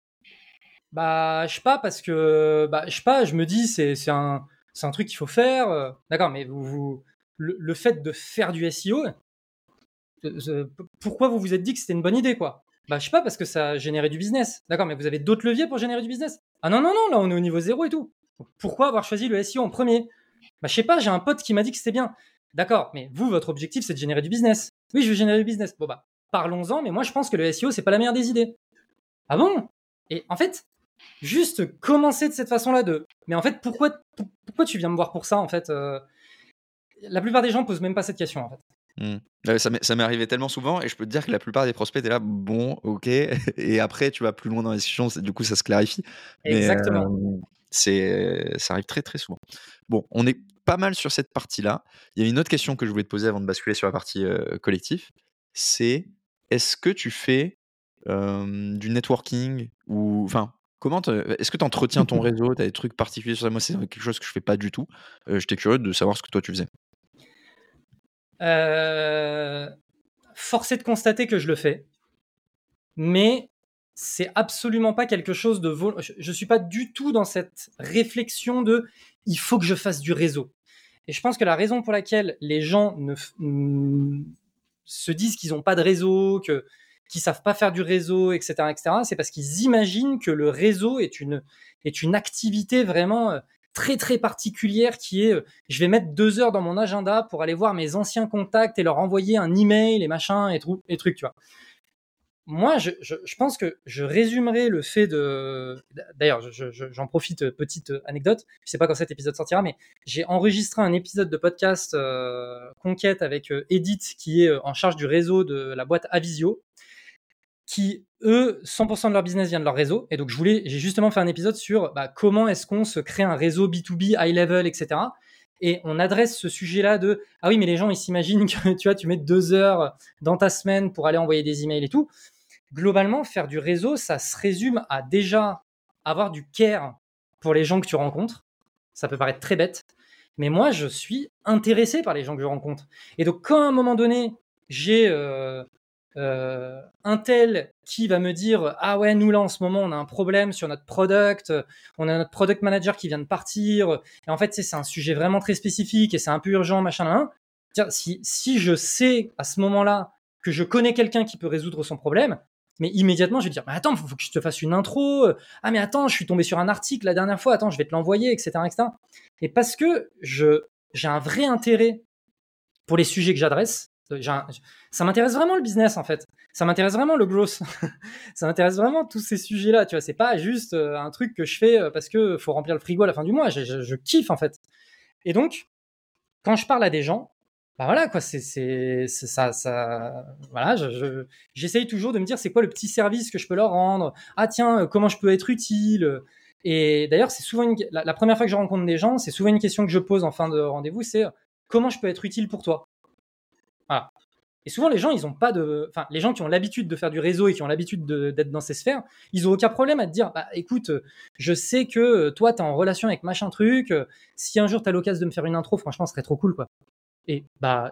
Je sais pas, parce que je me dis c'est un truc qu'il faut faire. D'accord, mais vous le fait de faire du SEO, pourquoi vous vous êtes dit que c'était une bonne idée, quoi? Je sais pas, parce que ça générait du business. D'accord, mais vous avez d'autres leviers pour générer du business? Ah non, là on est au niveau 0 et tout. Pourquoi avoir choisi le SEO en premier? Je sais pas, j'ai un pote qui m'a dit que c'était bien. D'accord, mais vous, votre objectif, c'est de générer du business. Oui, je veux générer du business. Bon, parlons-en, mais moi, je pense que le SEO, c'est pas la meilleure des idées. Ah bon? Et en fait, juste commencer de cette façon-là mais en fait, pourquoi tu viens me voir pour ça, en fait? La plupart des gens posent même pas cette question, en fait. Ça m'est arrivé tellement souvent, et je peux te dire que la plupart des prospects étaient là, bon, ok, et après, tu vas plus loin dans la discussion, du coup, ça se clarifie. Exactement. Mais, ça arrive très, très souvent. Bon, on est pas mal sur cette partie-là. Il y a une autre question que je voulais te poser avant de basculer sur la partie collectif, c'est est-ce que tu fais du networking ou... Enfin, est-ce que tu entretiens ton réseau? Tu as des trucs particuliers sur ça? Moi, c'est quelque chose que je ne fais pas du tout. J'étais curieux de savoir ce que toi, tu faisais. Force est de constater que je le fais, mais c'est absolument pas quelque chose de... Je ne suis pas du tout dans cette réflexion de « il faut que je fasse du réseau ». Et je pense que la raison pour laquelle les gens se disent qu'ils n'ont pas de réseau, qui ne savent pas faire du réseau, etc., c'est parce qu'ils imaginent que le réseau est une activité vraiment très, très particulière qui est je vais mettre 2 heures dans mon agenda pour aller voir mes anciens contacts et leur envoyer un email et machin et trucs, tu vois. Moi, je pense que je résumerai le fait de... D'ailleurs, j'en profite, petite anecdote, je ne sais pas quand cet épisode sortira, mais j'ai enregistré un épisode de podcast Conquête avec Edith, qui est en charge du réseau de la boîte Avisio, qui, eux, 100% de leur business vient de leur réseau. Et donc, j'ai justement fait un épisode sur comment est-ce qu'on se crée un réseau B2B, high level, etc. Et on adresse ce sujet-là de « Ah oui, mais les gens, ils s'imaginent que tu mets 2 heures dans ta semaine pour aller envoyer des emails et tout. » Globalement, faire du réseau, ça se résume à déjà avoir du care pour les gens que tu rencontres. Ça peut paraître très bête, mais moi, je suis intéressé par les gens que je rencontre. Et donc, quand à un moment donné, j'ai... un tel qui va me dire ah ouais, nous là en ce moment on a un problème sur notre product, on a notre product manager qui vient de partir et en fait c'est un sujet vraiment très spécifique et c'est un peu urgent machin. Tiens, si je sais à ce moment là que je connais quelqu'un qui peut résoudre son problème, mais immédiatement je vais dire mais attends, faut que je te fasse une intro, ah mais attends, je suis tombé sur un article la dernière fois, attends je vais te l'envoyer, etc. Et parce que j'ai un vrai intérêt pour les sujets que j'adresse, ça m'intéresse vraiment le business, en fait. Ça m'intéresse vraiment le growth. Ça m'intéresse vraiment tous ces sujets-là. Tu vois, c'est pas juste un truc que je fais parce que faut remplir le frigo à la fin du mois. Je kiffe, en fait. Et donc, quand je parle à des gens, voilà quoi, c'est ça. Voilà, j'essaye toujours de me dire c'est quoi le petit service que je peux leur rendre. Ah tiens, comment je peux être utile. Et d'ailleurs, c'est souvent la première fois que je rencontre des gens, c'est souvent une question que je pose en fin de rendez-vous, c'est comment je peux être utile pour toi. Voilà. Et souvent, les gens, les gens qui ont l'habitude de faire du réseau et qui ont l'habitude d'être dans ces sphères, ils n'ont aucun problème à te dire écoute, je sais que toi, tu es en relation avec machin truc. Si un jour, tu as l'occasion de me faire une intro, franchement, ce serait trop cool, quoi. Et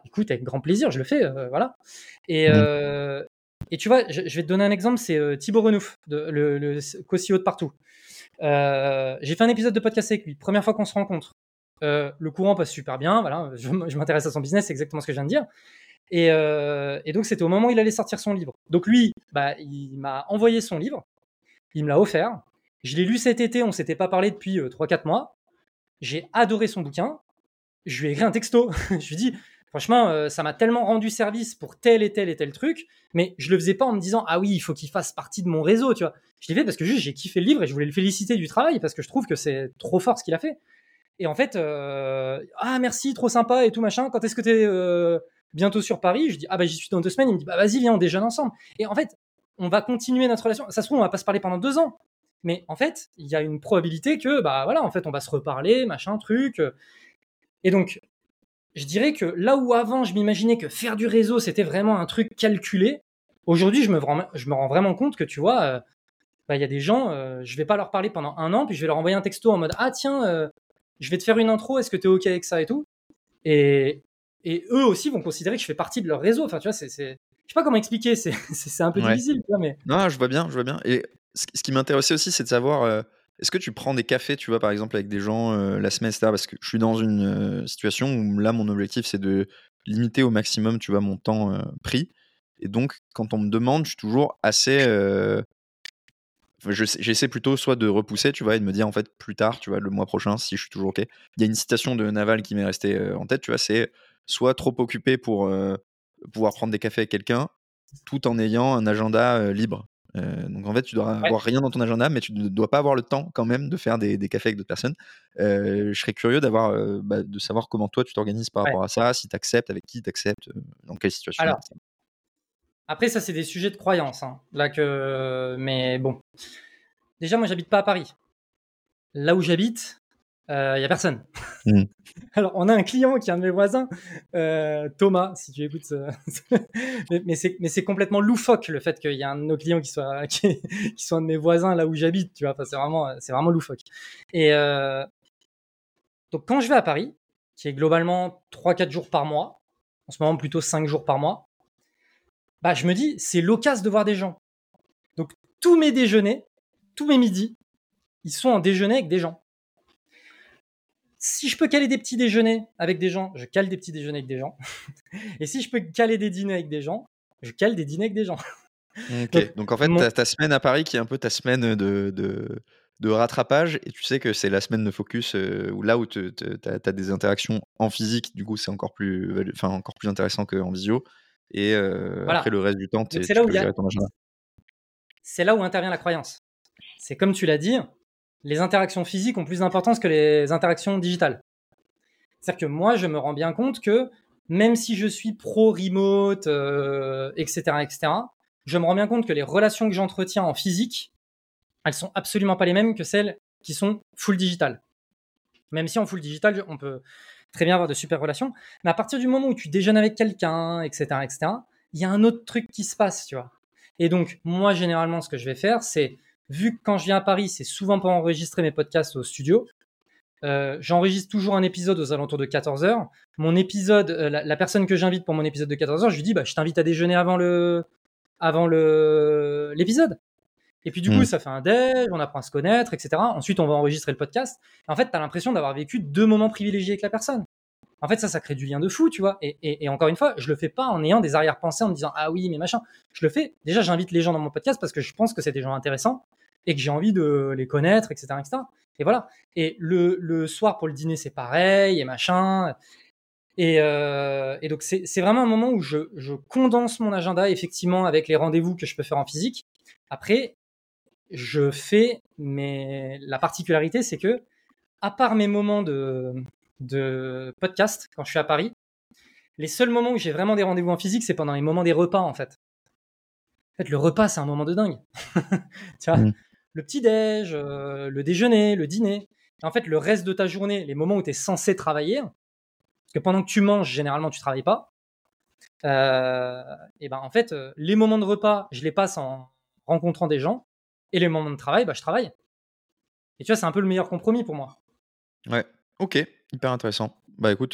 écoute, avec grand plaisir, je le fais. Voilà. Et tu vois, je vais te donner un exemple, c'est Thibaut Renouf, le co-CEO de Partout. J'ai fait un épisode de podcast avec lui, première fois qu'on se rencontre. Le courant passe super bien, voilà, je m'intéresse à son business, c'est exactement ce que je viens de dire. Et donc, c'était au moment où il allait sortir son livre. Donc lui, bah, il m'a envoyé son livre, il me l'a offert. Je l'ai lu cet été, on ne s'était pas parlé depuis 3-4 mois. J'ai adoré son bouquin. Je lui ai écrit un texto. Je lui ai dit, franchement, ça m'a tellement rendu service pour tel et tel et tel truc, mais je ne le faisais pas en me disant, ah oui, il faut qu'il fasse partie de mon réseau, tu vois. Je l'ai fait parce que juste, j'ai kiffé le livre et je voulais le féliciter du travail parce que je trouve que c'est trop fort ce qu'il a fait. Et en fait, ah merci, trop sympa et tout machin. Quand est-ce que tu es bientôt sur Paris? Je dis, ah bah j'y suis dans 2 semaines. Il me dit, bah vas-y, viens, on déjeune ensemble. Et en fait, on va continuer notre relation. Ça se trouve, on va pas se parler pendant 2 ans. Mais en fait, il y a une probabilité que, bah voilà, en fait, on va se reparler, machin, truc. Et donc, je dirais que là où avant, je m'imaginais que faire du réseau, c'était vraiment un truc calculé, aujourd'hui, je me rends vraiment compte que, tu vois, bah, y a des gens, je vais pas leur parler pendant 1 an, puis je vais leur envoyer un texto en mode, ah tiens, je vais te faire une intro, est-ce que t'es OK avec ça et tout? Et eux aussi vont considérer que je fais partie de leur réseau. Enfin, tu vois, je sais pas comment expliquer, c'est un peu difficile. Tu vois, mais... Non, je vois bien. Et ce qui m'intéressait aussi, c'est de savoir, est-ce que tu prends des cafés, tu vois, par exemple, avec des gens la semaine, etc. Parce que je suis dans une situation où là, mon objectif, c'est de limiter au maximum, tu vois, mon temps pris. Et donc, quand on me demande, je suis toujours assez... j'essaie plutôt soit de repousser, tu vois, et de me dire en fait plus tard, tu vois, le mois prochain, si je suis toujours OK. Il y a une citation de Naval qui m'est restée en tête, tu vois, c'est soit trop occupé pour pouvoir prendre des cafés avec quelqu'un, tout en ayant un agenda libre. Donc en fait, tu dois avoir rien dans ton agenda, mais tu ne dois pas avoir le temps quand même de faire des cafés avec d'autres personnes. Je serais curieux d'avoir, de savoir comment toi tu t'organises par rapport à ça, si tu acceptes, avec qui tu acceptes, dans quelle situation. Alors, après, ça, c'est des sujets de croyance. Hein. Là que... Mais bon. Déjà, moi, j'habite pas à Paris. Là où j'habite, il n'y a personne. Mmh. Alors, on a un client qui est un de mes voisins, Thomas, si tu écoutes. Mais c'est complètement loufoque le fait qu'il y ait un de nos clients qui soit un de mes voisins là où j'habite. Tu vois, enfin, c'est vraiment loufoque. Et donc, quand je vais à Paris, qui est globalement 3-4 jours par mois, en ce moment plutôt 5 jours par mois, bah, je me dis, c'est l'occasion de voir des gens. Donc, tous mes déjeuners, tous mes midis, ils sont en déjeuner avec des gens. Si je peux caler des petits déjeuners avec des gens, je cale des petits déjeuners avec des gens. Et si je peux caler des dîners avec des gens, je cale des dîners avec des gens. Ok, donc en fait, ta semaine à Paris qui est un peu ta semaine de rattrapage, et tu sais que c'est la semaine de focus où là où tu as des interactions en physique, du coup, c'est encore plus intéressant qu'en visio. Et voilà. Après, le reste du temps, tu peux gérer ton agenda. C'est là où intervient la croyance. C'est comme tu l'as dit, les interactions physiques ont plus d'importance que les interactions digitales. C'est-à-dire que moi, je me rends bien compte que même si je suis pro-remote, etc., je me rends bien compte que les relations que j'entretiens en physique, elles ne sont absolument pas les mêmes que celles qui sont full digital. Même si en full digital, on peut... très bien avoir de super relations, mais à partir du moment où tu déjeunes avec quelqu'un, etc., il y a un autre truc qui se passe, tu vois. Et donc, moi, généralement, ce que je vais faire, c'est, vu que quand je viens à Paris, c'est souvent pour enregistrer mes podcasts au studio, j'enregistre toujours un épisode aux alentours de 14h. Mon épisode, la personne que j'invite pour mon épisode de 14h, je lui dis, bah, je t'invite à déjeuner avant l'épisode. Et puis, du coup, ça fait un déj, on apprend à se connaître, etc. Ensuite, on va enregistrer le podcast. En fait, tu as l'impression d'avoir vécu 2 moments privilégiés avec la personne. En fait, ça crée du lien de fou, tu vois. Et encore une fois, je le fais pas en ayant des arrière-pensées, en me disant « Ah oui, mais machin ». Je le fais. Déjà, j'invite les gens dans mon podcast parce que je pense que c'est des gens intéressants et que j'ai envie de les connaître, etc. Et voilà. Et le soir, pour le dîner, c'est pareil et machin. Et donc, c'est vraiment un moment où je condense mon agenda, effectivement, avec les rendez-vous que je peux faire en physique. Après, la particularité, c'est que, à part mes moments de podcast, quand je suis à Paris, les seuls moments où j'ai vraiment des rendez-vous en physique, c'est pendant les moments des repas, en fait. En fait, le repas, c'est un moment de dingue. Tu vois, le petit-déj, le déjeuner, le dîner. Et en fait, le reste de ta journée, les moments où tu es censé travailler, parce que pendant que tu manges, généralement, tu ne travailles pas, et ben, en fait, les moments de repas, je les passe en rencontrant des gens. Et les moments de travail, bah, je travaille. Et tu vois, c'est un peu le meilleur compromis pour moi. Ouais, ok, hyper intéressant. Bah écoute,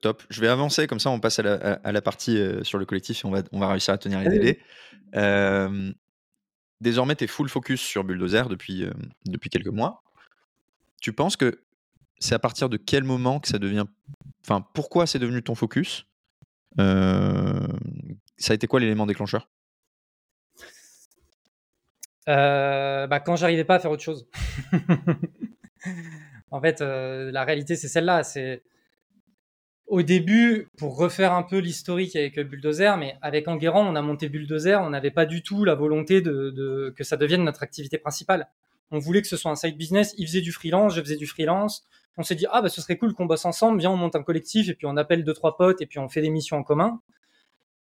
top. Je vais avancer, comme ça on passe à la partie sur le collectif et on va réussir à tenir les délais. Désormais, tu es full focus sur Bulldozer depuis quelques mois. Tu penses que c'est à partir de quel moment que ça devient... Enfin, pourquoi c'est devenu ton focus ? Ça a été quoi l'élément déclencheur ? Quand j'arrivais pas à faire autre chose. En fait, la réalité, c'est celle-là. C'est... Au début, pour refaire un peu l'historique avec Bulldozer, mais avec Enguerrand, on a monté Bulldozer, on n'avait pas du tout la volonté de que ça devienne notre activité principale. On voulait que ce soit un side business, il faisait du freelance, je faisais du freelance. On s'est dit, ce serait cool qu'on bosse ensemble, viens, on monte un collectif, et puis on appelle 2-3 potes, et puis on fait des missions en commun.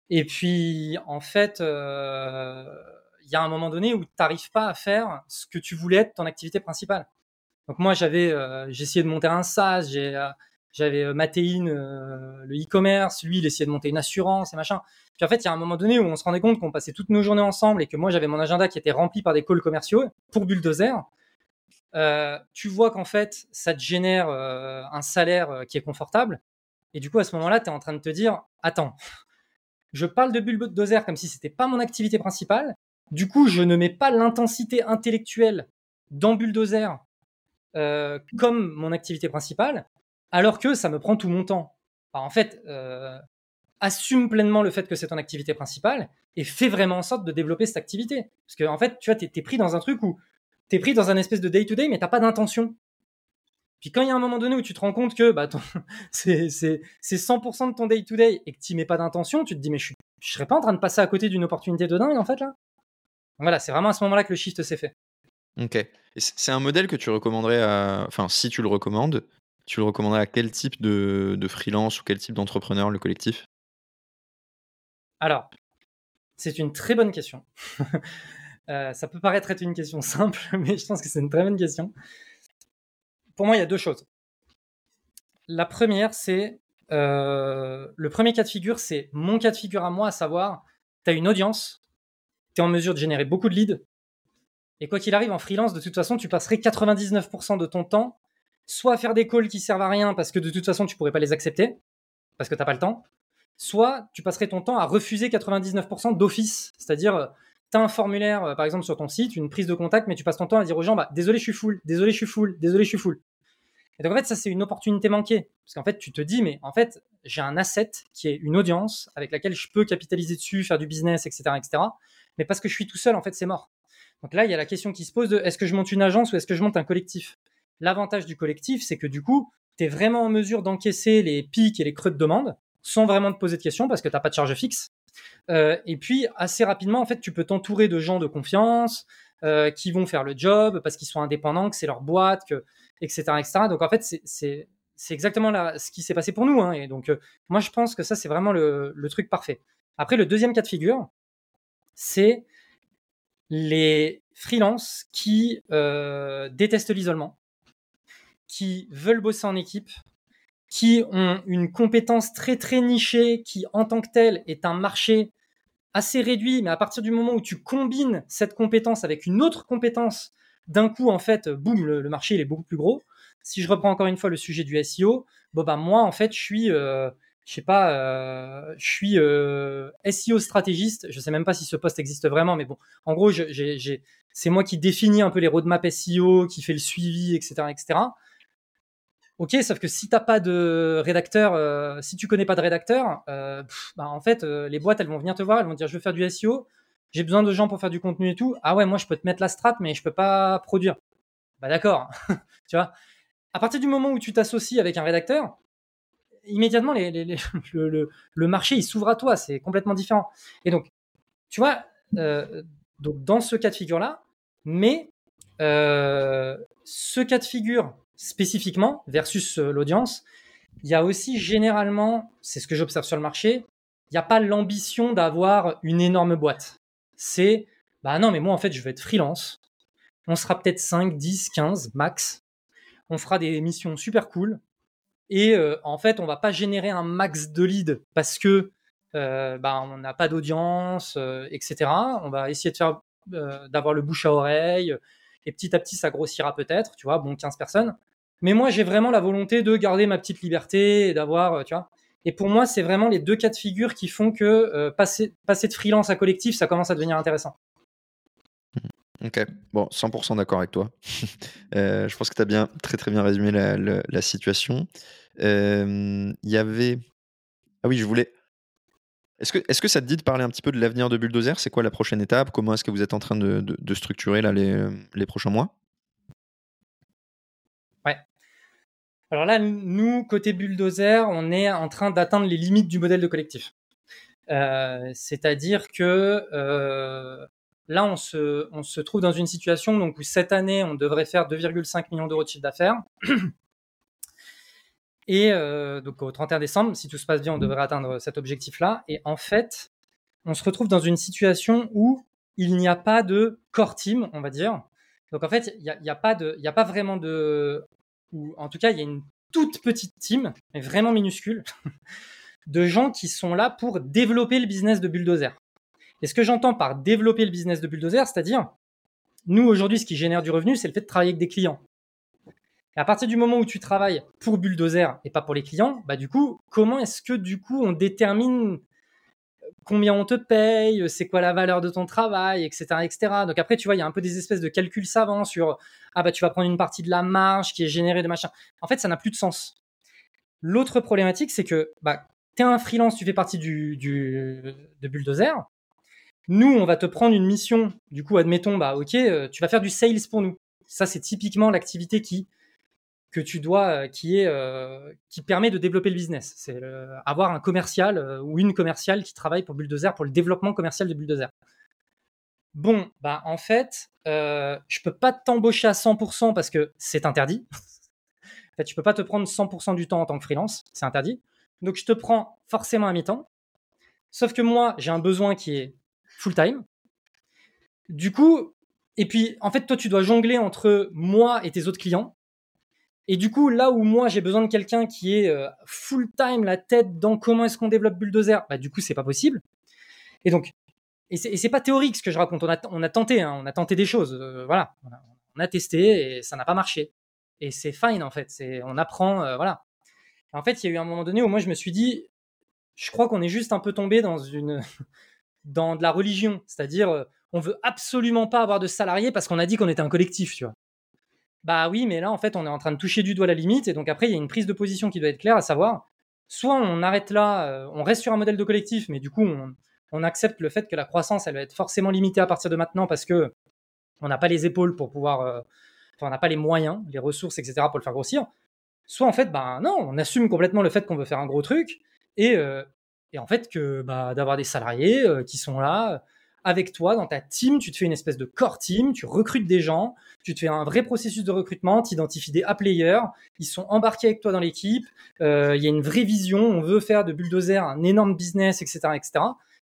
Et puis, en fait, il y a un moment donné où tu n'arrives pas à faire ce que tu voulais être ton activité principale. Donc moi, j'ai essayé de monter un SaaS, j'avais Mathéine, le e-commerce, lui, il essayait de monter une assurance et machin. Puis en fait, il y a un moment donné où on se rendait compte qu'on passait toutes nos journées ensemble et que moi, j'avais mon agenda qui était rempli par des calls commerciaux pour Bulldozer. Tu vois qu'en fait, ça te génère un salaire qui est confortable. Et du coup, à ce moment-là, tu es en train de te dire « Attends, je parle de Bulldozer comme si ce n'était pas mon activité principale. Du coup, je ne mets pas l'intensité intellectuelle dans Bulldozer comme mon activité principale. » alors que ça me prend tout mon temps. Alors en fait, assume pleinement le fait que c'est ton activité principale et fais vraiment en sorte de développer cette activité. Parce que en fait, tu vois, t'es pris dans un truc où t'es pris dans un espèce de day-to-day, mais t'as pas d'intention. Puis quand il y a un moment donné où tu te rends compte que c'est 100% de ton day-to-day et que t'y mets pas d'intention, tu te dis, mais je serais pas en train de passer à côté d'une opportunité de dingue, en fait, là. Donc voilà, c'est vraiment à ce moment-là que le shift s'est fait. Ok. Et c'est un modèle que tu recommanderais à... Enfin, si tu le recommandes, tu le recommanderais à quel type de freelance ou quel type d'entrepreneur, le collectif ? Alors, c'est une très bonne question. Ça peut paraître être une question simple, mais je pense que c'est une très bonne question. Pour moi, il y a deux choses. La première, c'est... le premier cas de figure, c'est mon cas de figure à moi, à savoir, tu as une audience, tu es en mesure de générer beaucoup de leads, et quoi qu'il arrive, en freelance, de toute façon, tu passerais 99% de ton temps soit à faire des calls qui servent à rien parce que de toute façon tu pourrais pas les accepter parce que t'as pas le temps, soit tu passerais ton temps à refuser 99% d'office, c'est-à-dire t'as un formulaire par exemple sur ton site, une prise de contact, mais tu passes ton temps à dire aux gens désolé je suis full, désolé je suis full, désolé je suis full. Et donc en fait ça c'est une opportunité manquée parce qu'en fait tu te dis mais en fait j'ai un asset qui est une audience avec laquelle je peux capitaliser dessus, faire du business, etc. mais parce que je suis tout seul en fait c'est mort. Donc là il y a la question qui se pose de est-ce que je monte une agence ou est-ce que je monte un collectif ? L'avantage du collectif, c'est que du coup, tu es vraiment en mesure d'encaisser les pics et les creux de demande sans vraiment te poser de questions parce que tu n'as pas de charge fixe. Et puis, assez rapidement, en fait, tu peux t'entourer de gens de confiance qui vont faire le job parce qu'ils sont indépendants, que c'est leur boîte, etc. Donc, en fait, c'est exactement ce qui s'est passé pour nous. Hein. Et donc, moi, je pense que ça, c'est vraiment le truc parfait. Après, le deuxième cas de figure, c'est les freelances qui détestent l'isolement, qui veulent bosser en équipe, qui ont une compétence très très nichée, qui en tant que telle est un marché assez réduit, mais à partir du moment où tu combines cette compétence avec une autre compétence, d'un coup en fait, boum, le marché il est beaucoup plus gros. Si je reprends encore une fois le sujet du SEO, moi en fait je suis SEO stratégiste, je sais même pas si ce poste existe vraiment, mais bon, en gros c'est moi qui définis un peu les roadmaps SEO, qui fait le suivi, etc. Ok, sauf que si t'as pas de rédacteur, si tu connais pas de rédacteur, en fait, les boîtes, elles vont venir te voir, elles vont dire je veux faire du SEO, j'ai besoin de gens pour faire du contenu et tout. Ah ouais, moi je peux te mettre la strap, mais je peux pas produire. D'accord, tu vois. À partir du moment où tu t'associes avec un rédacteur, immédiatement le marché il s'ouvre à toi, c'est complètement différent. Et donc, tu vois, donc dans ce cas de figure là, mais ce cas de figure spécifiquement, versus l'audience, il y a aussi généralement, c'est ce que j'observe sur le marché, il n'y a pas l'ambition d'avoir une énorme boîte. C'est, non, mais moi, en fait, je veux être freelance. On sera peut-être 5, 10, 15, max. On fera des missions super cool. Et en fait, on ne va pas générer un max de leads parce que on n'a pas d'audience, etc. On va essayer de faire, d'avoir le bouche à oreille. Et petit à petit, ça grossira peut-être, tu vois, 15 personnes. Mais moi, j'ai vraiment la volonté de garder ma petite liberté et d'avoir, tu vois. Et pour moi, c'est vraiment les deux cas de figure qui font que passer de freelance à collectif, ça commence à devenir intéressant. Ok, bon, 100% d'accord avec toi. Je pense que tu as bien, très très bien résumé la situation. Il y avait... Ah oui, je voulais... Est-ce que ça te dit de parler un petit peu de l'avenir de Bulldozer? C'est quoi la prochaine étape? Comment est-ce que vous êtes en train de structurer là, les prochains mois? Ouais. Alors là, nous, côté Bulldozer, on est en train d'atteindre les limites du modèle de collectif. C'est-à-dire que là, on se trouve dans une situation donc, où cette année, on devrait faire 2,5 millions d'euros de chiffre d'affaires. Et donc au 31 décembre, si tout se passe bien, on devrait atteindre cet objectif-là. Et en fait, on se retrouve dans une situation où il n'y a pas de core team, on va dire. Donc en fait, il n'y a pas vraiment de... Ou en tout cas, il y a une toute petite team, mais vraiment minuscule, de gens qui sont là pour développer le business de Bulldozer. Et ce que j'entends par développer le business de Bulldozer, c'est-à-dire, nous aujourd'hui, ce qui génère du revenu, c'est le fait de travailler avec des clients. Et à partir du moment où tu travailles pour Bulldozer et pas pour les clients, bah du coup, comment est-ce que du coup on détermine combien on te paye, c'est quoi la valeur de ton travail, etc., etc. Donc après, tu vois, il y a un peu des espèces de calculs savants sur ah bah tu vas prendre une partie de la marge qui est générée de machin. En fait, ça n'a plus de sens. L'autre problématique, c'est que bah t'es un freelance, tu fais partie de Bulldozer. Nous, on va te prendre une mission. Du coup, admettons, bah ok, tu vas faire du sales pour nous. Ça, c'est typiquement l'activité qui permet de développer le business. C'est avoir un commercial ou une commerciale qui travaille pour Bulldozer, pour le développement commercial de Bulldozer. Bon, bah en fait, je peux pas t'embaucher à 100% parce que c'est interdit. En fait, je peux pas te prendre 100% du temps en tant que freelance, c'est interdit. Donc, je te prends forcément à mi-temps. Sauf que moi, j'ai un besoin qui est full-time. Du coup, et puis, en fait, toi, tu dois jongler entre moi et tes autres clients. Et du coup, là où moi, j'ai besoin de quelqu'un qui est full-time, la tête dans comment est-ce qu'on développe Bulldozer, bah, du coup, c'est pas possible. Et donc, et c'est pas théorique ce que je raconte. On a tenté, hein, on a tenté des choses. Voilà, on a testé et ça n'a pas marché. Et c'est fine, en fait. On apprend, voilà. Et en fait, il y a eu un moment donné où moi, je me suis dit, je crois qu'on est juste un peu tombé dans de la religion. C'est-à-dire, on veut absolument pas avoir de salariés parce qu'on a dit qu'on était un collectif, tu vois. Bah oui, mais là, en fait, on est en train de toucher du doigt la limite. Et donc après, il y a une prise de position qui doit être claire, à savoir, soit on arrête là, on reste sur un modèle de collectif, mais du coup, on accepte le fait que la croissance, elle va être forcément limitée à partir de maintenant parce que on n'a pas les épaules pour pouvoir... on n'a pas les moyens, les ressources, etc. pour le faire grossir. Soit, en fait, bah non, on assume complètement le fait qu'on veut faire un gros truc et en fait, que bah, d'avoir des salariés qui sont là... avec toi, dans ta team, tu te fais une espèce de core team, tu recrutes des gens, tu te fais un vrai processus de recrutement, tu identifies des A-players, ils sont embarqués avec toi dans l'équipe, il y a une vraie vision, on veut faire de Bulldozer un énorme business, etc., etc.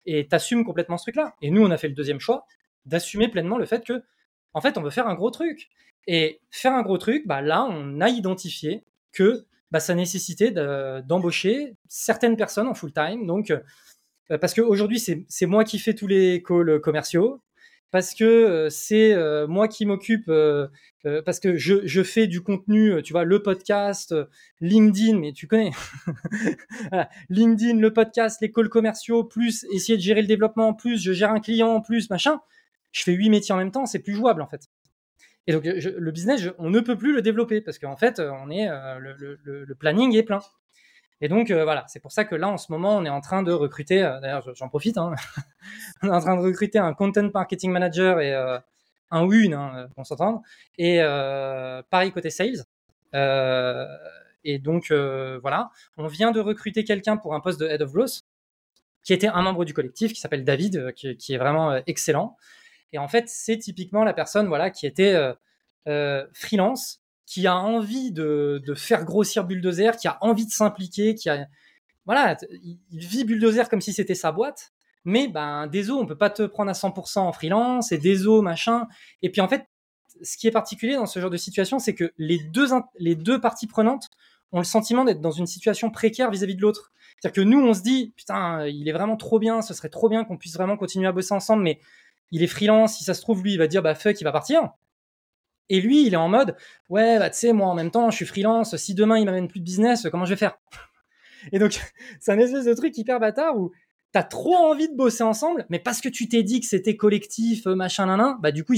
Et t'assumes complètement ce truc-là. Et nous, on a fait le deuxième choix, d'assumer pleinement le fait que, en fait, on veut faire un gros truc. Et faire un gros truc, bah là, on a identifié que bah, ça nécessitait d'embaucher certaines personnes en full-time, donc... Parce qu'aujourd'hui, c'est moi qui fais tous les calls commerciaux, parce que c'est moi qui m'occupe, parce que je fais du contenu, tu vois, le podcast, LinkedIn, mais tu connais. Voilà. LinkedIn, le podcast, les calls commerciaux, plus essayer de gérer le développement, plus je gère un client, plus machin. Je fais 8 métiers en même temps, c'est plus jouable en fait. Et donc, le business, on ne peut plus le développer parce qu'en fait, le planning est plein. Et donc, voilà, c'est pour ça que là, en ce moment, on est en train de recruter, d'ailleurs, j'en profite, hein, on est en train de recruter un content marketing manager et un ou une, hein, pour s'entendre, et pareil côté sales. Et donc, voilà, on vient de recruter quelqu'un pour un poste de Head of Growth, qui était un membre du collectif, qui s'appelle David, qui est vraiment excellent. Et en fait, c'est typiquement la personne voilà, qui était freelance, qui a envie de faire grossir Bulldozer, qui a envie de s'impliquer, voilà, il vit Bulldozer comme si c'était sa boîte, mais ben, désolé, on ne peut pas te prendre à 100% en freelance, et désolé, machin. Et puis en fait, ce qui est particulier dans ce genre de situation, c'est que les deux parties prenantes ont le sentiment d'être dans une situation précaire vis-à-vis de l'autre. C'est-à-dire que nous, on se dit, putain, il est vraiment trop bien, ce serait trop bien qu'on puisse vraiment continuer à bosser ensemble, mais il est freelance, si ça se trouve, lui, il va dire, bah fuck, il va partir. Et lui, il est en mode, ouais, bah, tu sais, moi, en même temps, je suis freelance. Si demain, il m'amène plus de business, comment je vais faire? Et donc, c'est un espèce de truc hyper bâtard où t'as trop envie de bosser ensemble, mais parce que tu t'es dit que c'était collectif, machin, bah, du coup,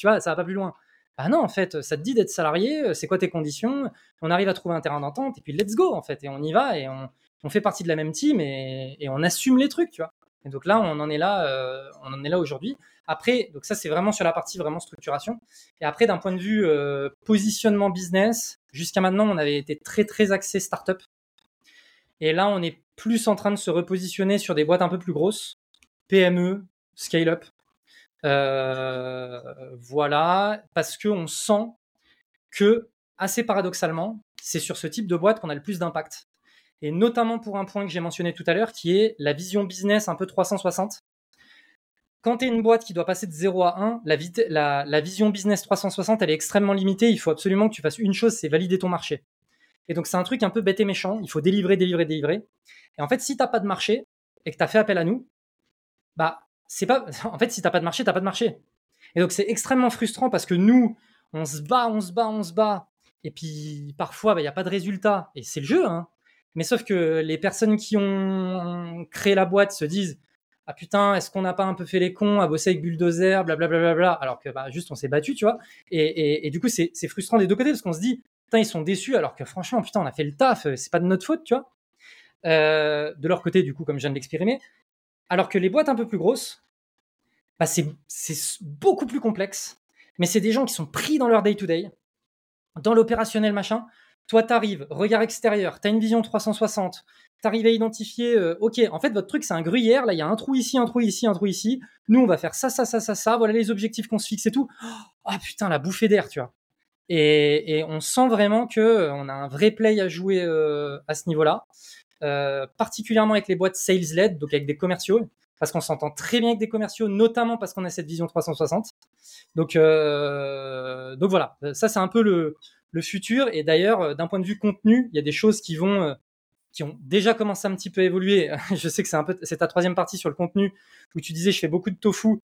tu vois, ça va pas plus loin. Ah non, en fait, ça te dit d'être salarié, c'est quoi tes conditions ? On arrive à trouver un terrain d'entente et puis let's go, en fait, et on y va et on fait partie de la même team et on assume les trucs, tu vois. Et donc là, on en est là aujourd'hui. Après, donc ça, c'est vraiment sur la partie vraiment structuration. Et après, d'un point de vue positionnement business, jusqu'à maintenant, on avait été très, très axé startup. Et là, on est plus en train de se repositionner sur des boîtes un peu plus grosses, PME, scale-up. Voilà, parce qu'on sent que, assez paradoxalement, c'est sur ce type de boîte qu'on a le plus d'impact. Et notamment pour un point que j'ai mentionné tout à l'heure, qui est la vision business un peu 360. Quand tu es une boîte qui doit passer de 0 à 1, la vision business 360, elle est extrêmement limitée. Il faut absolument que tu fasses une chose, c'est valider ton marché. Et donc, c'est un truc un peu bête et méchant. Il faut délivrer. Et en fait, si tu n'as pas de marché et que tu as fait appel à nous, bah, c'est pas... En fait, si tu n'as pas de marché, tu n'as pas de marché. Et donc, c'est extrêmement frustrant parce que nous, on se bat. Et puis, parfois, bah, il n'y a pas de résultat. Et c'est le jeu, hein. Mais sauf que les personnes qui ont créé la boîte se disent « Ah putain, est-ce qu'on n'a pas un peu fait les cons à bosser avec Bulldozer, blablabla » alors que bah, juste on s'est battu, tu vois. Et du coup, c'est frustrant des deux côtés parce qu'on se dit « Putain, ils sont déçus alors que franchement, putain, on a fait le taf, c'est pas de notre faute, tu vois. » De leur côté, du coup, comme je viens de l'exprimer. Alors que les boîtes un peu plus grosses, bah, c'est beaucoup plus complexe. Mais c'est des gens qui sont pris dans leur day-to-day, dans l'opérationnel machin. Toi, t'arrives, regard extérieur, t'as une vision 360, t'arrives à identifier, ok, en fait, votre truc, c'est un gruyère, là, il y a un trou ici, un trou ici, un trou ici, nous, on va faire ça, voilà les objectifs qu'on se fixe et tout. Ah, putain, la bouffée d'air, tu vois. Et on sent vraiment qu'on a un vrai play à jouer à ce niveau-là, particulièrement avec les boîtes sales-led, donc avec des commerciaux, parce qu'on s'entend très bien avec des commerciaux, notamment parce qu'on a cette vision 360. Donc voilà, ça, c'est un peu le futur. Et d'ailleurs, d'un point de vue contenu, il y a des choses qui ont déjà commencé un petit peu à évoluer. Je sais que c'est ta troisième partie sur le contenu où tu disais je fais beaucoup de tofu.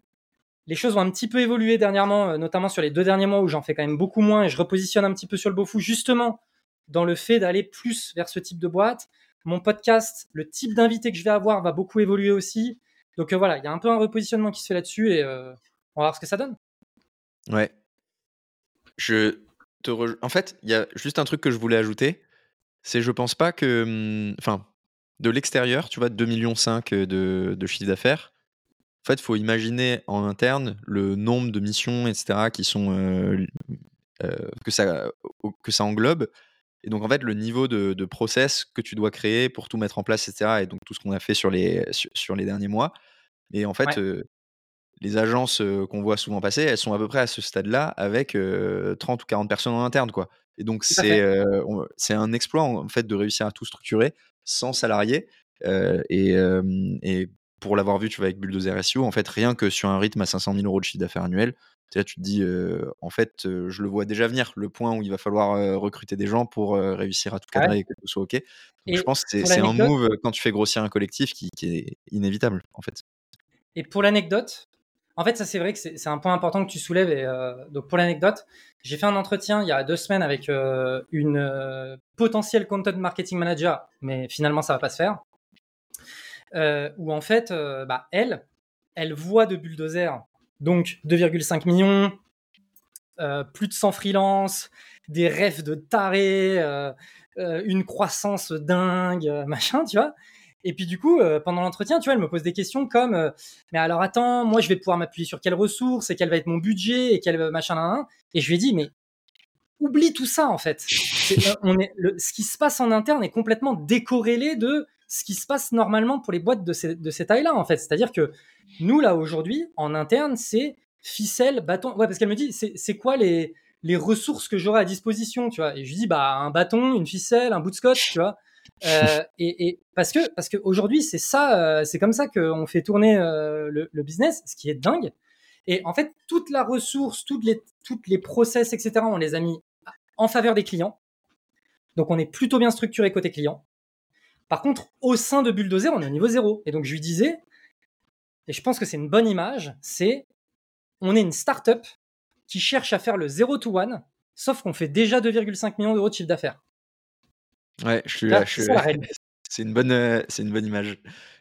Les choses ont un petit peu évolué dernièrement, notamment sur les 2 derniers mois où j'en fais quand même beaucoup moins et je repositionne un petit peu sur le bofu, justement dans le fait d'aller plus vers ce type de boîte. Mon podcast, le type d'invité que je vais avoir va beaucoup évoluer aussi. Donc voilà, il y a un peu un repositionnement qui se fait là-dessus et on va voir ce que ça donne. Ouais. En fait, il y a juste un truc que je voulais ajouter, c'est je pense pas que, enfin, de l'extérieur, tu vois, 2,5 millions de chiffre d'affaires, en fait, il faut imaginer en interne le nombre de missions, etc., qui sont, que ça englobe, et donc en fait, le niveau de process que tu dois créer pour tout mettre en place, etc., et donc tout ce qu'on a fait sur les derniers mois, et en fait... Ouais. Les agences qu'on voit souvent passer, elles sont à peu près à ce stade-là avec 30 ou 40 personnes en interne, quoi. Et donc, c'est un exploit, en fait, de réussir à tout structurer sans salariés. Et pour l'avoir vu, tu vois, avec Bulldozer SEO, en fait, rien que sur un rythme à 500 000 euros de chiffre d'affaires annuel, tu te dis, en fait, je le vois déjà venir, le point où il va falloir recruter des gens pour réussir à tout cadrer et que tout soit OK. Donc, je pense que c'est un move, quand tu fais grossir un collectif, qui est inévitable, en fait. Et pour l'anecdote... En fait, ça, c'est vrai que c'est un point important que tu soulèves. Et, donc, pour l'anecdote, j'ai fait un entretien il y a 2 semaines avec une potentielle content marketing manager, mais finalement, ça va pas se faire. Où en fait, bah, elle voit de Bulldozer, donc 2,5 millions, plus de 100 freelances, des rêves de tarés, une croissance dingue, machin, tu vois. Et puis du coup, pendant l'entretien, tu vois, elle me pose des questions comme « Mais alors attends, moi je vais pouvoir m'appuyer sur quelles ressources et quel va être mon budget et quel machin, ». Et je lui ai dit « Mais oublie tout ça en fait. » Ce qui se passe en interne est complètement décorrélé de ce qui se passe normalement pour les boîtes de ces tailles-là en fait. C'est-à-dire que nous là aujourd'hui, en interne, c'est ficelle, bâton. Ouais, parce qu'elle me dit « C'est quoi les ressources que j'aurai à disposition ?» tu vois. Et je lui dis « Bah un bâton, une ficelle, un bout de scotch, tu vois. » et parce que aujourd'hui c'est ça, c'est comme ça qu'on fait tourner le business, ce qui est dingue. Et en fait toute la ressource, toutes les process, etc., on les a mis en faveur des clients, donc on est plutôt bien structuré côté client. Par contre au sein de Bulldozer on est au niveau 0. Et donc je lui disais, et je pense que c'est une bonne image, c'est on est une start-up qui cherche à faire le 0 to 1, sauf qu'on fait déjà 2,5 millions d'euros de chiffre d'affaires. Ouais, je suis là. C'est une bonne image.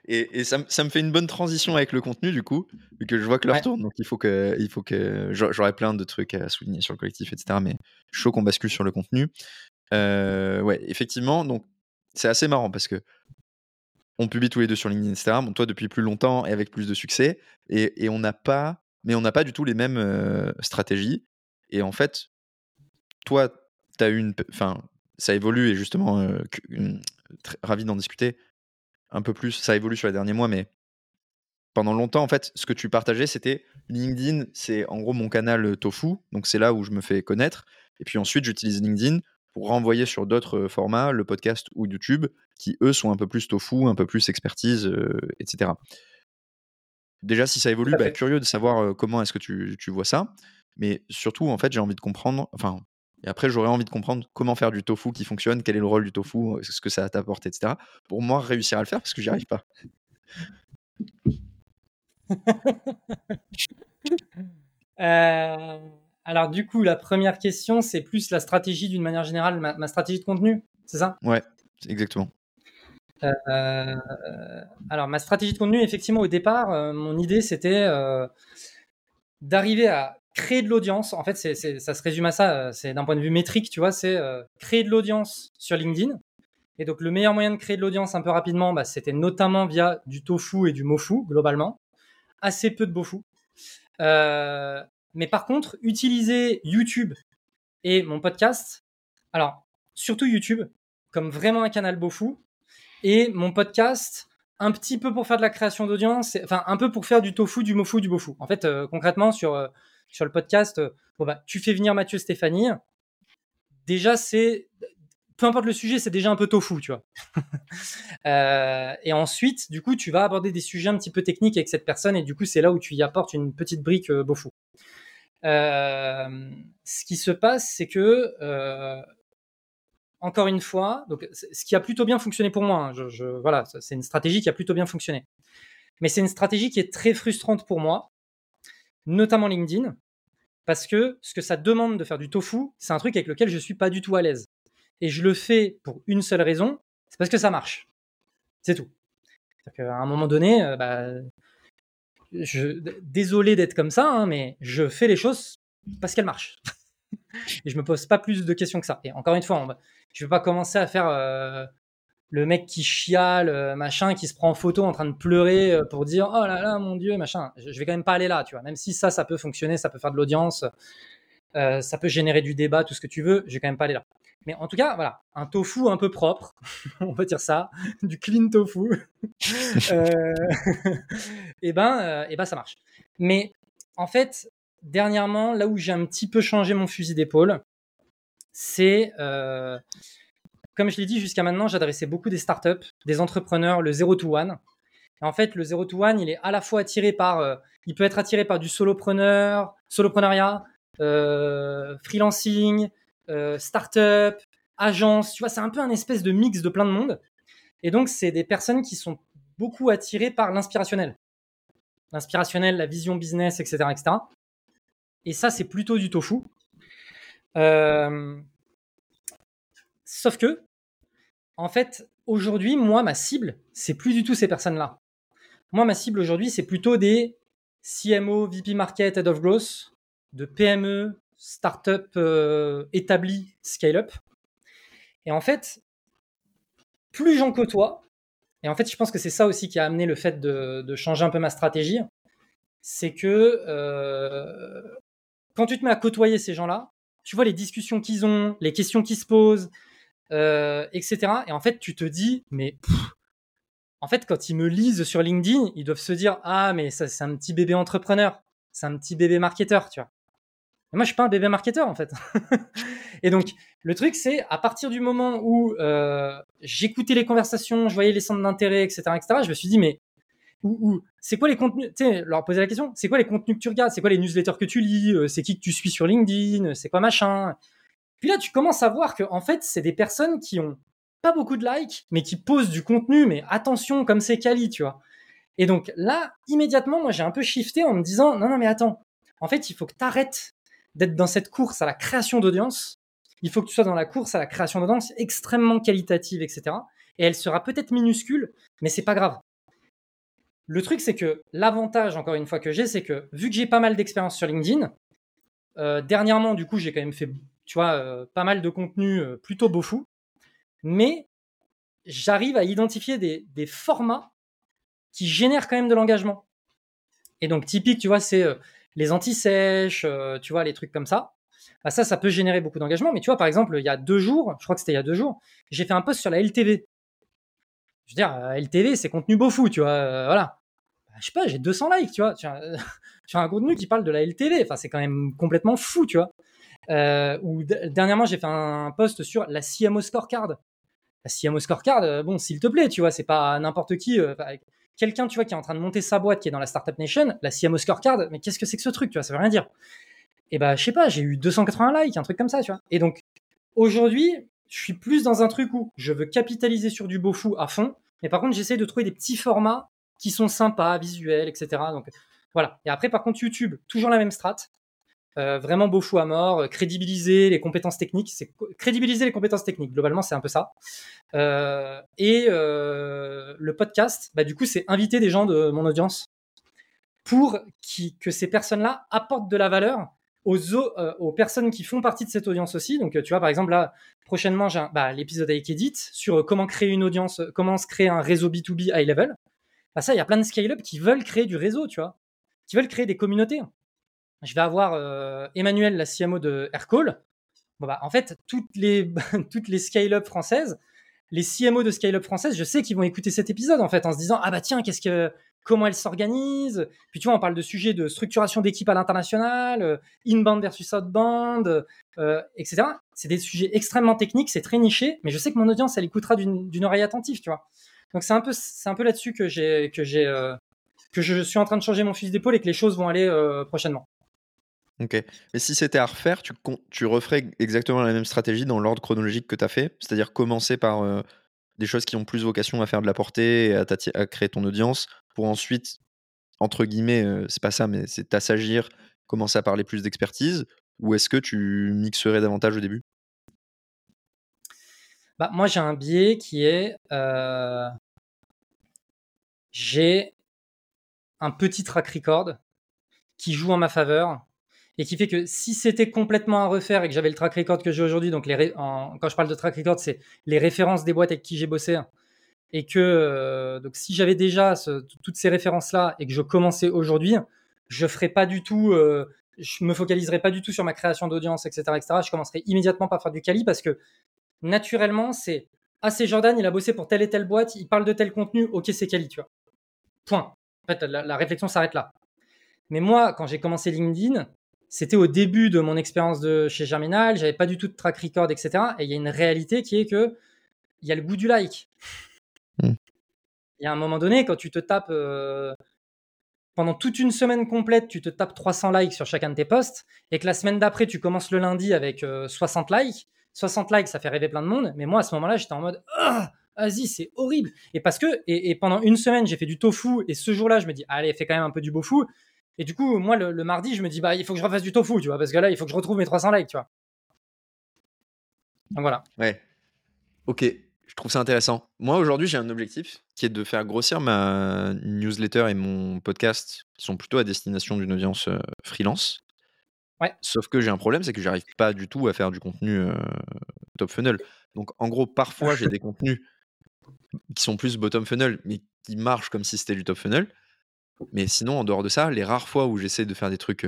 Et ça me fait une bonne transition avec le contenu, du coup, vu que je vois que l'heure tourne. Donc, il faut que j'aurai plein de trucs à souligner sur le collectif, etc. Mais chaud qu'on bascule sur le contenu. Ouais, effectivement. Donc, c'est assez marrant parce que on publie tous les deux sur LinkedIn, etc. Bon, toi, depuis plus longtemps et avec plus de succès. Et on n'a pas du tout les mêmes stratégies. Et en fait, toi, t'as eu ça évolue, et justement, ravi d'en discuter un peu plus. Ça évolue sur les derniers mois, mais pendant longtemps, en fait, ce que tu partageais, c'était LinkedIn, c'est en gros mon canal Tofu, donc c'est là où je me fais connaître. Et puis ensuite, j'utilise LinkedIn pour renvoyer sur d'autres formats, le podcast ou YouTube, qui eux sont un peu plus Tofu, un peu plus expertise, etc. Déjà, si ça évolue, curieux de savoir comment est-ce que tu vois ça. Mais surtout, en fait, j'ai envie de comprendre... Et après, j'aurais envie de comprendre comment faire du tofu qui fonctionne, quel est le rôle du tofu, ce que ça t'apporte, etc. Pour moi, réussir à le faire, parce que j'y arrive pas. Alors, du coup, la première question, c'est plus la stratégie d'une manière générale, ma stratégie de contenu, c'est ça ? Ouais, exactement. Alors, ma stratégie de contenu, effectivement, au départ, mon idée, c'était d'arriver à créer de l'audience. En fait, ça se résume à ça. C'est d'un point de vue métrique, tu vois, c'est créer de l'audience sur LinkedIn. Et donc, le meilleur moyen de créer de l'audience un peu rapidement, c'était notamment via du tofu et du mofu, globalement. Assez peu de bofu. Mais par contre, utiliser YouTube et mon podcast, alors, surtout YouTube, comme vraiment un canal bofu, et mon podcast... un petit peu pour faire de la création d'audience, un peu pour faire du tofu, du mofu, du bofu. En fait, concrètement, sur le podcast, tu fais venir Mathieu Stéphanie. Déjà, c'est... peu importe le sujet, c'est déjà un peu tofu, tu vois. Et ensuite, du coup, tu vas aborder des sujets un petit peu techniques avec cette personne et du coup, c'est là où tu y apportes une petite brique bofu. Ce qui se passe, c'est que... encore une fois, donc, ce qui a plutôt bien fonctionné pour moi, hein, voilà, c'est une stratégie qui a plutôt bien fonctionné. Mais c'est une stratégie qui est très frustrante pour moi, notamment LinkedIn, parce que ce que ça demande de faire du tofu, c'est un truc avec lequel je ne suis pas du tout à l'aise. Et je le fais pour une seule raison, c'est parce que ça marche. C'est tout. C'est-à-dire qu'à un moment donné, désolé d'être comme ça, hein, mais je fais les choses parce qu'elles marchent. Et je me pose pas plus de questions que ça. Et encore une fois, je vais pas commencer à faire le mec qui chiale, machin, qui se prend en photo en train de pleurer pour dire oh là là mon Dieu, machin. Je vais quand même pas aller là, tu vois. Même si ça peut fonctionner, ça peut faire de l'audience, ça peut générer du débat, tout ce que tu veux. Je vais quand même pas aller là. Mais en tout cas, voilà, un tofu un peu propre, on va dire ça, du clean tofu. Et ben ça marche. Mais en fait. Dernièrement, là où j'ai un petit peu changé mon fusil d'épaule, c'est, comme je l'ai dit jusqu'à maintenant, j'adressais beaucoup des startups, des entrepreneurs, le 0 to 1. Et en fait, le 0 to 1, il est à la fois attiré par, il peut être attiré par du solopreneuriat, freelancing, startup, agence. Tu vois, c'est un peu un espèce de mix de plein de monde. Et donc, c'est des personnes qui sont beaucoup attirées par l'inspirationnel. L'inspirationnel, la vision business, etc., etc. Et ça, c'est plutôt du tofu. Sauf que, en fait, aujourd'hui, moi, ma cible, c'est plus du tout ces personnes-là. Moi, ma cible aujourd'hui, c'est plutôt des CMO, VP Market, Head of Growth, de PME, Startup établie, Scale-up. Et en fait, plus j'en côtoie, et en fait, je pense que c'est ça aussi qui a amené le fait de changer un peu ma stratégie, c'est que... quand tu te mets à côtoyer ces gens-là, tu vois les discussions qu'ils ont, les questions qu'ils se posent, etc. Et en fait, tu te dis, mais en fait, quand ils me lisent sur LinkedIn, ils doivent se dire, ah, mais ça, c'est un petit bébé entrepreneur, c'est un petit bébé marketeur, tu vois. Mais moi, je suis pas un bébé marketeur, en fait. Et donc, le truc, c'est à partir du moment où j'écoutais les conversations, je voyais les centres d'intérêt, etc., etc., je me suis dit, mais c'est quoi les contenus, tu sais, leur poser la question, c'est quoi les contenus que tu regardes, c'est quoi les newsletters que tu lis, c'est qui que tu suis sur LinkedIn, c'est quoi machin. Puis là, tu commences à voir que en fait, c'est des personnes qui ont pas beaucoup de likes, mais qui posent du contenu, mais attention, comme c'est quali, tu vois. Et donc là, immédiatement, moi, j'ai un peu shifté en me disant, non, mais attends, en fait, il faut que tu arrêtes d'être dans cette course à la création d'audience, il faut que tu sois dans la course à la création d'audience extrêmement qualitative, etc. et elle sera peut-être minuscule, mais c'est pas grave. Le truc, c'est que l'avantage, encore une fois, que j'ai, c'est que vu que j'ai pas mal d'expérience sur LinkedIn, dernièrement, du coup, j'ai quand même fait, tu vois, pas mal de contenu plutôt beau fou, mais j'arrive à identifier des formats qui génèrent quand même de l'engagement. Et donc, typique, tu vois, c'est les anti-sèches, tu vois, les trucs comme ça. Bah ça, ça peut générer beaucoup d'engagement. Mais tu vois, par exemple, il y a 2 jours, je crois que c'était il y a 2 jours, j'ai fait un post sur la LTV. Je veux dire, LTV, c'est contenu beau fou, tu vois, voilà. Bah, je sais pas, j'ai 200 likes, tu vois. Tu as un contenu qui parle de la LTV, enfin, c'est quand même complètement fou, tu vois. Ou dernièrement, j'ai fait un post sur la CMO Scorecard. La CMO Scorecard, bon, s'il te plaît, tu vois, c'est pas n'importe qui. Quelqu'un, tu vois, qui est en train de monter sa boîte, qui est dans la Startup Nation, la CMO Scorecard, mais qu'est-ce que c'est que ce truc, tu vois, ça veut rien dire. Et bah, je sais pas, j'ai eu 280 likes, un truc comme ça, tu vois. Et donc, aujourd'hui, je suis plus dans un truc où je veux capitaliser sur du beau fou à fond, mais par contre, j'essaie de trouver des petits formats qui sont sympas, visuels, etc. Donc, voilà. Et après, par contre, YouTube, toujours la même strate. Vraiment beau fou à mort, crédibiliser les compétences techniques. Crédibiliser les compétences techniques, globalement, c'est un peu ça. Le podcast, bah, du coup, c'est inviter des gens de mon audience pour que ces personnes-là apportent de la valeur aux personnes qui font partie de cette audience aussi. Donc, tu vois, par exemple, là, prochainement, j'ai l'épisode avec Edith sur comment créer une audience, comment se créer un réseau B2B high level. Bah, ça, il y a plein de scale-up qui veulent créer du réseau, tu vois, qui veulent créer des communautés. Je vais avoir Emmanuel, la CMO de Aircall. Bon, bah, en fait, toutes les scale-up françaises, les CMO de scale-up françaises, je sais qu'ils vont écouter cet épisode, en fait, en se disant « Ah bah tiens, comment elles s'organisent ?» Puis tu vois, on parle de sujets de structuration d'équipe à l'international, inbound versus outbound, etc. C'est des sujets extrêmement techniques, c'est très niché, mais je sais que mon audience, elle écoutera d'une oreille attentive, tu vois. Donc, c'est un peu là-dessus que je suis en train de changer mon fusil d'épaule et que les choses vont aller prochainement. Ok. Mais si c'était à refaire, tu referais exactement la même stratégie dans l'ordre chronologique que tu as fait, c'est-à-dire commencer par des choses qui ont plus vocation à faire de la portée et à créer ton audience pour ensuite, entre guillemets, c'est pas ça, mais c'est t'assagir, commencer à parler plus d'expertise, ou est-ce que tu mixerais davantage au début ? Bah, moi, j'ai un biais qui est... j'ai un petit track record qui joue en ma faveur et qui fait que si c'était complètement à refaire et que j'avais le track record que j'ai aujourd'hui, donc quand je parle de track record, c'est les références des boîtes avec qui j'ai bossé, et que donc si j'avais déjà toutes ces références-là et que je commençais aujourd'hui, je me focaliserais pas du tout sur ma création d'audience, etc., etc. Je commencerais immédiatement par faire du quali parce que naturellement, c'est « Ah, c'est Jordan, il a bossé pour telle et telle boîte, il parle de tel contenu, ok, c'est quali, tu vois. » Point. En fait, la réflexion s'arrête là. Mais moi, quand j'ai commencé LinkedIn, c'était au début de mon expérience chez Germinal, j'avais pas du tout de track record, etc. Et il y a une réalité qui est que il y a le goût du like. Il y a un moment donné, quand tu te tapes pendant toute une semaine complète, tu te tapes 300 likes sur chacun de tes posts, et que la semaine d'après, tu commences le lundi avec 60 likes. 60 likes, ça fait rêver plein de monde. Mais moi, à ce moment-là, j'étais en mode « Ah, vas-y, c'est horrible !» Et parce que pendant une semaine, j'ai fait du tofu, et ce jour-là, je me dis « Allez, fais quand même un peu du beau fou !» Et du coup, moi, le mardi, je me dis, bah, il faut que je refasse du tofu, tu vois, parce que là, il faut que je retrouve mes 300 likes, tu vois. Donc voilà. Ouais. Ok, je trouve ça intéressant. Moi, aujourd'hui, j'ai un objectif qui est de faire grossir ma newsletter et mon podcast, qui sont plutôt à destination d'une audience freelance. Ouais. Sauf que j'ai un problème, c'est que j'arrive pas du tout à faire du contenu top funnel. Donc, en gros, parfois, j'ai des contenus qui sont plus bottom funnel, mais qui marchent comme si c'était du top funnel. Mais sinon, en dehors de ça, les rares fois où j'essaie de faire des trucs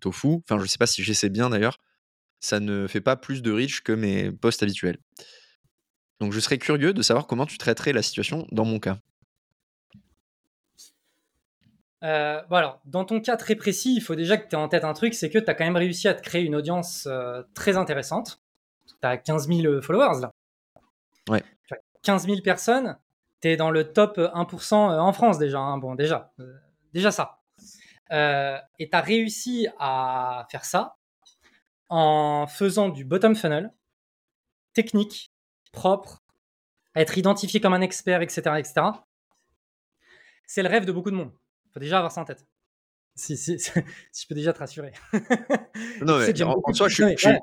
tofu, enfin, je sais pas si j'essaie bien d'ailleurs, ça ne fait pas plus de reach que mes posts habituels. Donc, je serais curieux de savoir comment tu traiterais la situation dans mon cas. Bon alors, dans ton cas très précis, il faut déjà que tu aies en tête un truc, c'est que tu as quand même réussi à te créer une audience très intéressante. Tu as 15 000 followers là. Ouais. 15 000 personnes. T'es dans le top 1% en France déjà, hein. Bon, déjà ça. Et t'as réussi à faire ça en faisant du bottom funnel, technique, propre, à être identifié comme un expert, etc., etc. C'est le rêve de beaucoup de monde. Faut déjà avoir ça en tête. Si je peux déjà te rassurer. Non, mais en soi, je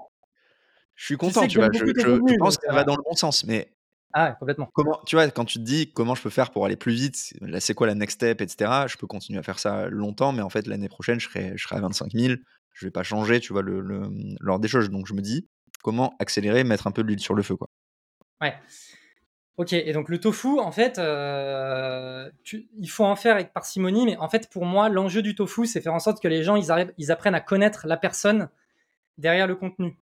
suis content, tu vois. Je pense que ça va dans le bon sens, mais Ah ouais, complètement. Comment, tu vois, quand tu te dis comment je peux faire pour aller plus vite, là, c'est quoi la next step, etc. Je peux continuer à faire ça longtemps, mais en fait, l'année prochaine, je serai à 25 000. Je vais pas changer, tu vois, l'ordre des choses. Donc, je me dis comment accélérer, mettre un peu de l'huile sur le feu, quoi. Ouais. Ok, et donc le tofu, en fait, il faut en faire avec parcimonie, mais en fait, pour moi, l'enjeu du tofu, c'est faire en sorte que les gens, ils apprennent à connaître la personne derrière le contenu.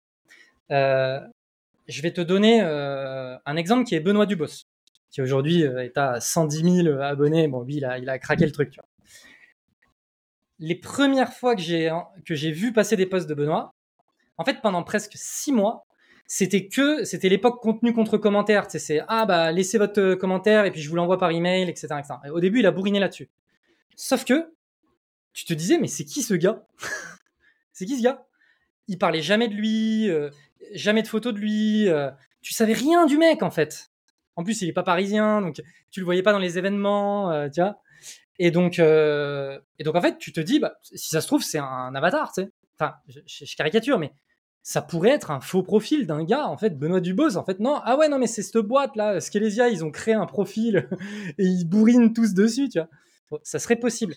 Je vais te donner un exemple qui est Benoît Dubos, qui aujourd'hui est à 110 000 abonnés. Bon, lui, il a craqué le truc, tu vois. Les premières fois que j'ai vu passer des posts de Benoît, en fait, pendant presque 6 mois, c'était l'époque contenu contre commentaire. Tu sais, c'est « Ah, bah, laissez votre commentaire et puis je vous l'envoie par email, etc. etc. » Et au début, il a bourriné là-dessus. Sauf que tu te disais « Mais c'est qui ce gars ?» C'est qui ce gars ? Il parlait jamais de lui, jamais de photos de lui. Tu savais rien du mec, en fait. En plus, il n'est pas parisien, donc tu le voyais pas dans les événements, tu vois. Et donc, en fait, tu te dis bah, « Si ça se trouve, c'est un avatar, tu sais. » Enfin, je caricature, mais... Ça pourrait être un faux profil d'un gars, en fait, Benoît Dubos, en fait, non, ah ouais, non, mais c'est cette boîte-là, Skelezia, ils ont créé un profil et ils bourrinent tous dessus, tu vois. Bon, ça serait possible.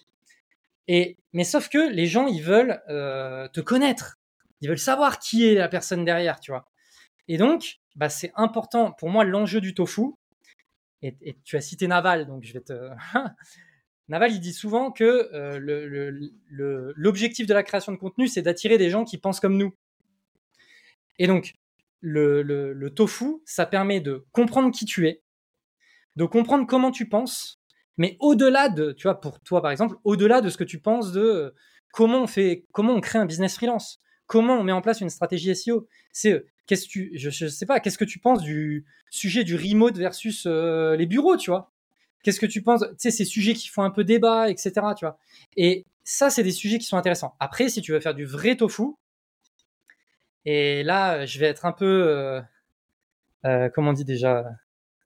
Mais sauf que les gens, ils veulent te connaître. Ils veulent savoir qui est la personne derrière, tu vois. Et donc, bah, c'est important, pour moi, l'enjeu du tofu. Et tu as cité Naval, donc je vais te... Naval, il dit souvent que l'objectif de la création de contenu, c'est d'attirer des gens qui pensent comme nous. Et donc, le tofu, ça permet de comprendre qui tu es, de comprendre comment tu penses, mais au-delà de, tu vois, pour toi par exemple, au-delà de ce que tu penses de comment on crée un business freelance, comment on met en place une stratégie SEO. C'est, je sais pas, qu'est-ce que tu penses du sujet du remote versus les bureaux, tu vois ? Qu'est-ce que tu penses, tu sais, ces sujets qui font un peu débat, etc., tu vois ? Et ça, c'est des sujets qui sont intéressants. Après, si tu veux faire du vrai tofu, et là, je vais être un peu, comment on dit déjà,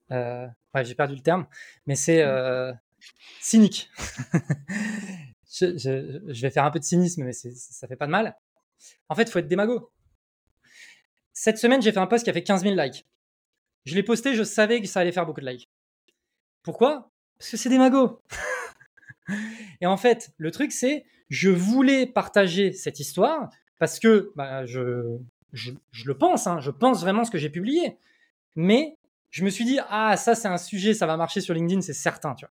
ouais, j'ai perdu le terme, mais c'est cynique. je vais faire un peu de cynisme, mais ça fait pas de mal. En fait, il faut être démago. Cette semaine, j'ai fait un post qui a fait 15 000 likes. Je l'ai posté, je savais que ça allait faire beaucoup de likes. Pourquoi ? Parce que c'est démago. Et en fait, le truc, c'est, je voulais partager cette histoire. Parce que bah, je le pense, hein, je pense vraiment ce que j'ai publié. Mais je me suis dit, ah, ça, c'est un sujet, ça va marcher sur LinkedIn, c'est certain, tu vois.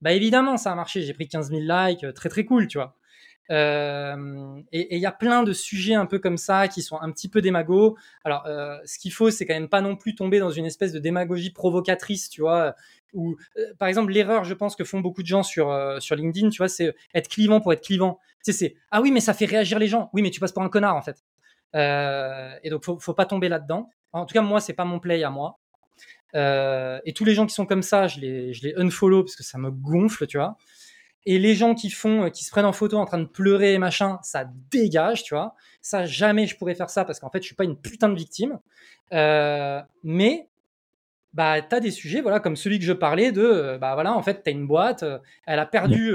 Bah, évidemment, ça a marché, j'ai pris 15 000 likes, très, très cool, tu vois. Et il y a plein de sujets un peu comme ça qui sont un petit peu démagos. Alors, ce qu'il faut, c'est quand même pas non plus tomber dans une espèce de démagogie provocatrice, tu vois. Ou par exemple, l'erreur, je pense, que font beaucoup de gens sur LinkedIn, tu vois, c'est être clivant pour être clivant. Tu sais, c'est « Ah oui, mais ça fait réagir les gens. Oui, mais tu passes pour un connard, en fait. » Et donc, faut pas tomber là-dedans. En tout cas, moi, c'est pas mon play à moi. Et tous les gens qui sont comme ça, je les unfollow parce que ça me gonfle, tu vois. Et les gens qui se prennent en photo en train de pleurer et machin, ça dégage, tu vois. Ça, jamais je pourrais faire ça parce qu'en fait, je suis pas une putain de victime. Mais bah, t'as des sujets, voilà, comme celui que je parlais de, bah voilà, en fait, t'as une boîte, elle a perdu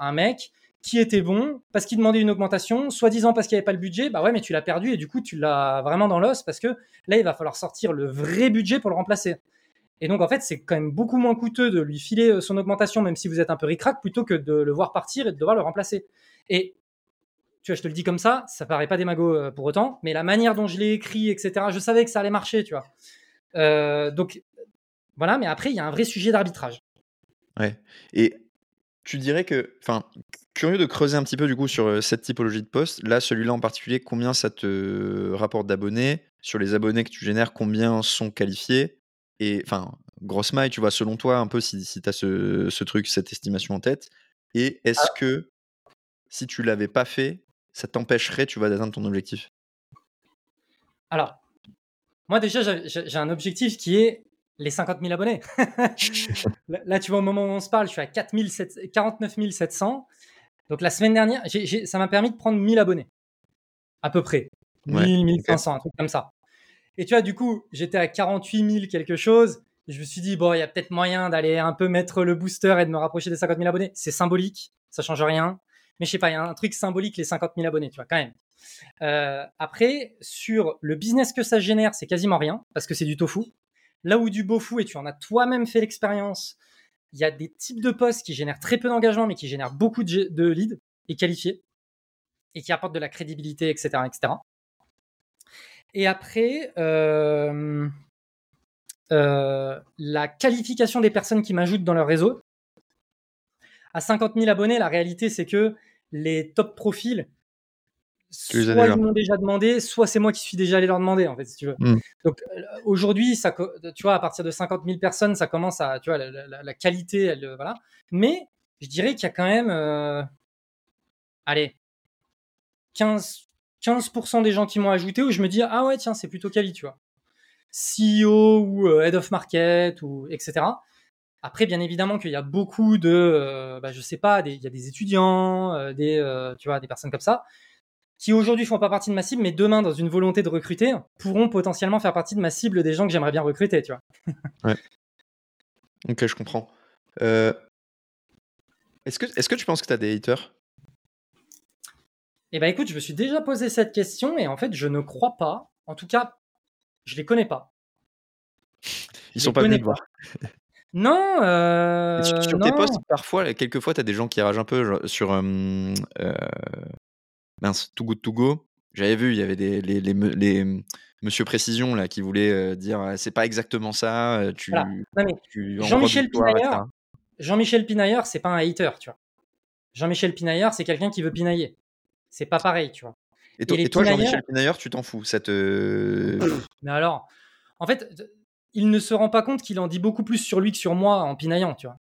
un mec qui était bon parce qu'il demandait une augmentation, soi-disant parce qu'il n'y avait pas le budget. Bah ouais, mais tu l'as perdu et du coup, tu l'as vraiment dans l'os parce que là, il va falloir sortir le vrai budget pour le remplacer. Et donc, en fait, c'est quand même beaucoup moins coûteux de lui filer son augmentation, même si vous êtes un peu ric-rac, plutôt que de le voir partir et de devoir le remplacer. Et tu vois, je te le dis comme ça, ça paraît pas démago pour autant, mais la manière dont je l'ai écrit, etc., je savais que ça allait marcher, tu vois. Donc, voilà, mais après, il y a un vrai sujet d'arbitrage. Ouais. Et tu dirais que, enfin, curieux de creuser un petit peu, du coup, sur cette typologie de poste. Là, celui-là en particulier, combien ça te rapporte d'abonnés ? Sur les abonnés que tu génères, combien sont qualifiés ? Et enfin, grosse maille, tu vois, selon toi, un peu si tu as ce truc, cette estimation en tête. Et est-ce que si tu l'avais pas fait, ça t'empêcherait, tu vois, d'atteindre ton objectif ? Alors, moi déjà, j'ai un objectif qui est les 50 000 abonnés. Là, tu vois, au moment où on se parle, je suis à 49 700. Donc la semaine dernière, ça m'a permis de prendre 1000 abonnés, à peu près. 1000, 1500, un truc comme ça. Et tu vois, du coup, j'étais à 48 000 quelque chose. Je me suis dit, bon, il y a peut-être moyen d'aller un peu mettre le booster et de me rapprocher des 50 000 abonnés. C'est symbolique, ça change rien. Mais je sais pas, il y a un truc symbolique, les 50 000 abonnés, tu vois, quand même. Après, sur le business que ça génère, c'est quasiment rien parce que c'est du tofu. Là où du beau fou, et tu en as toi-même fait l'expérience, il y a des types de postes qui génèrent très peu d'engagement, mais qui génèrent beaucoup de leads et qualifiés, et qui apportent de la crédibilité, etc. etc. Et après, la qualification des personnes qui m'ajoutent dans leur réseau. À 50 000 abonnés, la réalité, c'est que les top profils, soit ils m'ont déjà demandé, soit c'est moi qui suis déjà allé leur demander, en fait, si tu veux. Mmh. Donc, aujourd'hui, ça, tu vois, à partir de 50 000 personnes, ça commence à, tu vois, la qualité, elle, voilà. Mais je dirais qu'il y a quand même, allez, 15% des gens qui m'ont ajouté où je me dis, ah ouais, tiens, c'est plutôt quali, tu vois. CEO ou Head of Market, ou etc. Après, bien évidemment qu'il y a beaucoup de, je sais pas, il y a des étudiants, tu vois, des personnes comme ça, qui aujourd'hui font pas partie de ma cible, mais demain, dans une volonté de recruter, pourront potentiellement faire partie de ma cible des gens que j'aimerais bien recruter, tu vois. Ouais. Ok, je comprends. Est-ce que tu penses que tu as des haters ? Eh ben, écoute, je me suis déjà posé cette question et en fait, je ne crois pas. En tout cas, je les connais pas. Ils sont pas venus te voir. Non, sur non. Tes posts, parfois, quelquefois, t'as des gens qui ragent un peu genre, sur mince, Too Good To Go. J'avais vu, il y avait les Monsieur Précision là qui voulaient dire c'est pas exactement ça. Tu, voilà. Non, mais tu Jean-Michel Pinailleur, c'est pas un hater, tu vois. Jean-Michel Pinailleur, c'est quelqu'un qui veut pinailler. C'est pas pareil, tu vois. Et toi, Jean-Michel Pinailleur, tu t'en fous, ça te. Mais alors, en fait. Il ne se rend pas compte qu'il en dit beaucoup plus sur lui que sur moi en pinaillant, tu vois.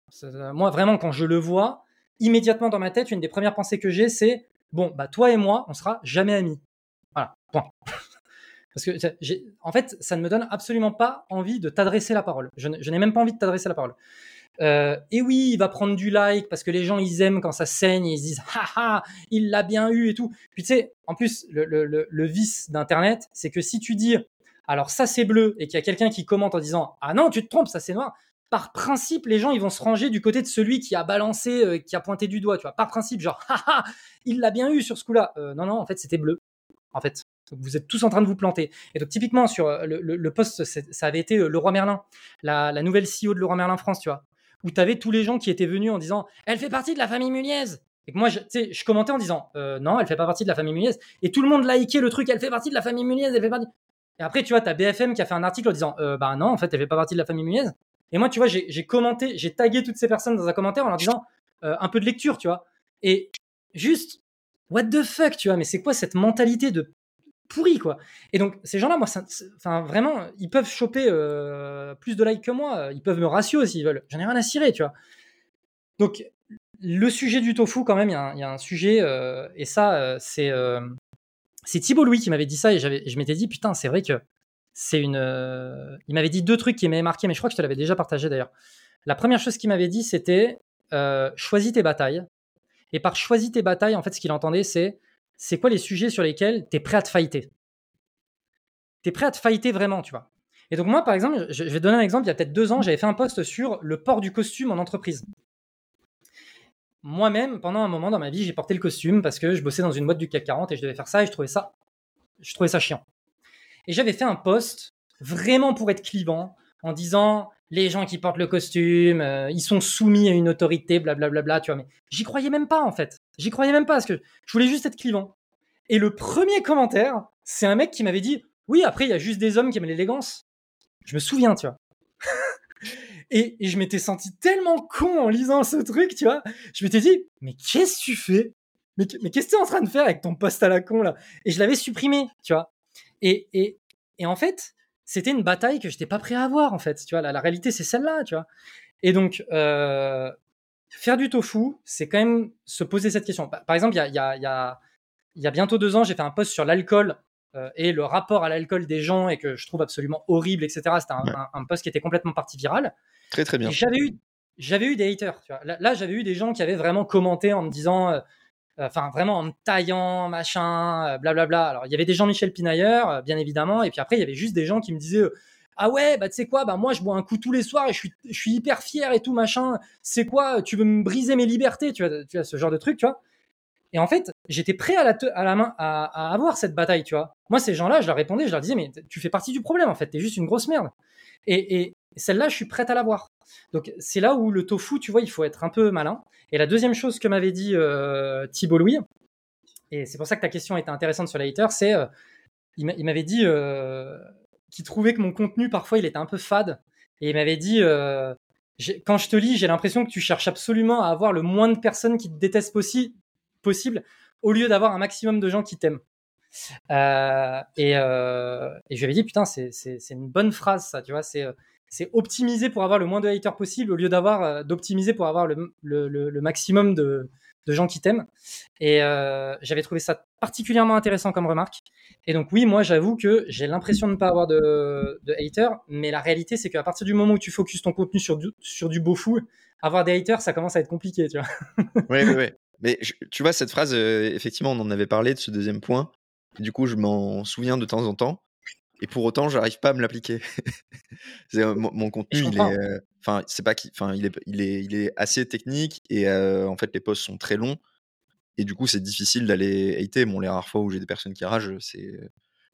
Moi, vraiment, quand je le vois, immédiatement dans ma tête, une des premières pensées que j'ai, c'est « Bon, bah toi et moi, on sera jamais amis. » Voilà, point. Parce que, en fait, ça ne me donne absolument pas envie de t'adresser la parole. Je n'ai même pas envie de t'adresser la parole. Et oui, il va prendre du like parce que les gens, ils aiment quand ça saigne et ils se disent « Haha, il l'a bien eu et tout. » Puis tu sais, en plus, le vice d'Internet, c'est que si tu dis alors ça c'est bleu et qu'il y a quelqu'un qui commente en disant ah non tu te trompes ça c'est noir, par principe les gens ils vont se ranger du côté de celui qui a balancé, qui a pointé du doigt, tu vois, par principe, genre haha il l'a bien eu sur ce coup là, non en fait c'était bleu en fait, donc vous êtes tous en train de vous planter. Et donc typiquement sur le post, ça avait été Leroy Merlin, la nouvelle CEO de Leroy Merlin France, tu vois, où t'avais tous les gens qui étaient venus en disant elle fait partie de la famille Muliez. Et que moi, je commentais en disant non elle fait pas partie de la famille Muliez, et tout le monde likait le truc, elle fait partie de la famille Muliez, elle fait partie. Et après, tu vois, t'as BFM qui a fait un article en disant bah non, en fait, elle fait pas partie de la famille Muliez. Et moi, tu vois, j'ai commenté, j'ai tagué toutes ces personnes dans un commentaire en leur disant un peu de lecture, tu vois. Et juste, what the fuck, tu vois, mais c'est quoi cette mentalité de pourri, quoi. Et donc, ces gens-là, moi, enfin, vraiment, ils peuvent choper plus de likes que moi. Ils peuvent me ratio s'ils veulent. J'en ai rien à cirer, tu vois. Donc, le sujet du tofu, quand même, il y a un sujet, et ça, c'est Thibault Louis qui m'avait dit ça, et je m'étais dit, putain, c'est vrai que c'est une... Il m'avait dit deux trucs qui m'avaient marqué, mais je crois que je te l'avais déjà partagé d'ailleurs. La première chose qu'il m'avait dit, c'était choisis tes batailles. Et par choisis tes batailles, en fait, ce qu'il entendait, c'est quoi les sujets sur lesquels t'es prêt à te fighter. T'es prêt à te fighter vraiment, tu vois. Et donc moi, par exemple, je vais donner un exemple, il y a peut-être 2 ans, j'avais fait un post sur le port du costume en entreprise. Moi-même, pendant un moment dans ma vie, j'ai porté le costume parce que je bossais dans une boîte du CAC 40 et je devais faire ça et je trouvais ça chiant. Et j'avais fait un post vraiment pour être clivant en disant les gens qui portent le costume, ils sont soumis à une autorité, blablabla, tu vois. Mais j'y croyais même pas en fait. J'y croyais même pas parce que je voulais juste être clivant. Et le premier commentaire, c'est un mec qui m'avait dit oui, après il y a juste des hommes qui aiment l'élégance. Je me souviens, tu vois. Et je m'étais senti tellement con en lisant ce truc, tu vois. Je m'étais dit, mais qu'est-ce que tu fais ? Mais qu'est-ce que tu es en train de faire avec ton post à la con, là ? Et je l'avais supprimé, tu vois. Et en fait, c'était une bataille que je n'étais pas prêt à avoir, en fait. Tu vois, la réalité, c'est celle-là, tu vois. Et donc, faire du tofu, c'est quand même se poser cette question. Par exemple, il y a bientôt 2 ans, j'ai fait un post sur l'alcool et le rapport à l'alcool des gens et que je trouve absolument horrible, etc. C'était un post qui était complètement parti virale. Très très bien. Et j'avais eu des haters. Tu vois. Là, j'avais eu des gens qui avaient vraiment commenté en me disant, enfin vraiment en me taillant, machin, blablabla. Alors, il y avait des Jean-Michel Pinailleur, bien évidemment, et puis après, il y avait juste des gens qui me disaient ah ouais, bah tu sais quoi, bah moi je bois un coup tous les soirs et je suis hyper fier et tout, machin. C'est quoi, tu veux me briser mes libertés, tu vois, ce genre de truc, tu vois. Et en fait, j'étais prêt à avoir cette bataille, tu vois. Moi, ces gens-là, je leur répondais, je leur disais, mais tu fais partie du problème, en fait, t'es juste une grosse merde. Et celle-là, je suis prête à l'avoir. Donc, c'est là où le tofu, tu vois, il faut être un peu malin. Et la deuxième chose que m'avait dit Thibault Louis, et c'est pour ça que ta question était intéressante sur les haters, c'est il m'avait dit qu'il trouvait que mon contenu, parfois, il était un peu fade. Et il m'avait dit, quand je te lis, j'ai l'impression que tu cherches absolument à avoir le moins de personnes qui te détestent possible au lieu d'avoir un maximum de gens qui t'aiment. Et je lui avais dit, putain, c'est une bonne phrase, ça, tu vois, c'est optimiser pour avoir le moins de haters possible au lieu d'optimiser pour avoir le maximum de gens qui t'aiment. Et j'avais trouvé ça particulièrement intéressant comme remarque. Et donc oui, moi, j'avoue que j'ai l'impression de ne pas avoir de haters, mais la réalité, c'est qu'à partir du moment où tu focuses ton contenu sur du beau fou, avoir des haters, ça commence à être compliqué, tu vois. Oui. Mais tu vois, cette phrase, effectivement, on en avait parlé de ce deuxième point. Du coup, je m'en souviens de temps en temps. Et pour autant, j'arrive pas à me l'appliquer. Mon contenu, il est assez technique et en fait, les posts sont très longs. Et du coup, c'est difficile d'aller hater. Bon, les rares fois où j'ai des personnes qui ragent, c'est...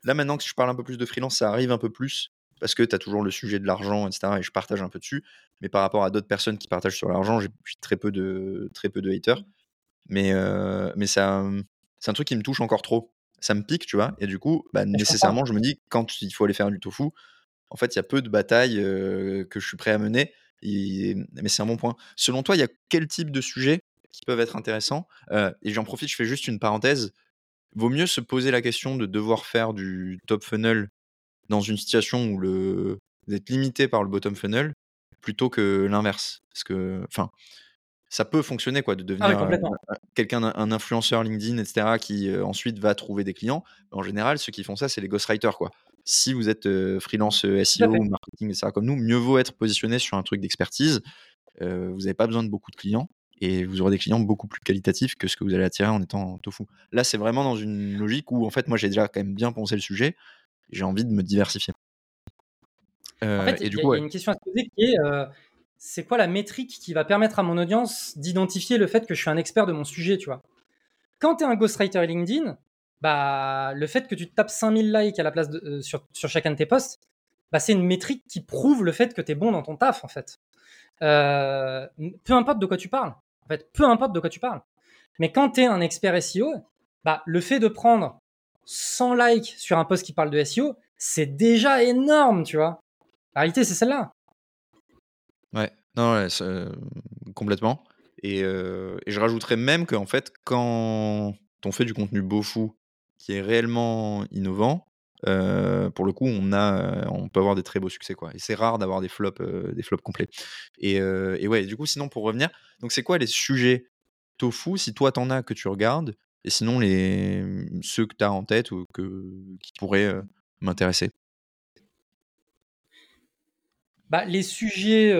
Là, maintenant que je parle un peu plus de freelance, ça arrive un peu plus parce que t'as toujours le sujet de l'argent, etc. Et je partage un peu dessus. Mais par rapport à d'autres personnes qui partagent sur l'argent, j'ai très peu de haters. Mais ça, c'est un truc qui me touche encore trop. Ça me pique, tu vois, et du coup, nécessairement, je me dis, quand il faut aller faire du tofu, en fait, il y a peu de batailles que je suis prêt à mener, mais c'est un bon point. Selon toi, il y a quel type de sujets qui peuvent être intéressants et j'en profite, je fais juste une parenthèse. Vaut mieux se poser la question de devoir faire du top funnel dans une situation où vous êtes limité par le bottom funnel plutôt que l'inverse. Parce que, ça peut fonctionner, quoi, de devenir quelqu'un, un influenceur LinkedIn, etc., qui ensuite va trouver des clients. En général, ceux qui font ça, c'est les ghostwriters, quoi. Si vous êtes freelance SEO, marketing, etc., comme nous, mieux vaut être positionné sur un truc d'expertise. Vous n'avez pas besoin de beaucoup de clients et vous aurez des clients beaucoup plus qualitatifs que ce que vous allez attirer en étant tofu. Là, c'est vraiment dans une logique où, en fait, moi, j'ai déjà quand même bien pensé le sujet. J'ai envie de me diversifier. En fait, il y a une question à se poser qui est... c'est quoi la métrique qui va permettre à mon audience d'identifier le fait que je suis un expert de mon sujet, tu vois. Quand tu es un ghostwriter LinkedIn, le fait que tu tapes 5000 likes à la place sur chacun de tes posts, c'est une métrique qui prouve le fait que tu es bon dans ton taf, en fait. Peu importe de quoi tu parles. En fait, peu importe de quoi tu parles. Mais quand tu es un expert SEO, le fait de prendre 100 likes sur un post qui parle de SEO, c'est déjà énorme, tu vois. La réalité, c'est celle-là. Ouais, non, ouais, complètement. Et je rajouterais même qu'en fait, quand on fait du contenu beau fou qui est réellement innovant, pour le coup, on peut avoir des très beaux succès, quoi. Et c'est rare d'avoir des flops complets. Et ouais, du coup, sinon, pour revenir, donc c'est quoi les sujets tofu, si toi t'en as que tu regardes, et sinon ceux que t'as en tête ou qui pourraient m'intéresser? Les sujets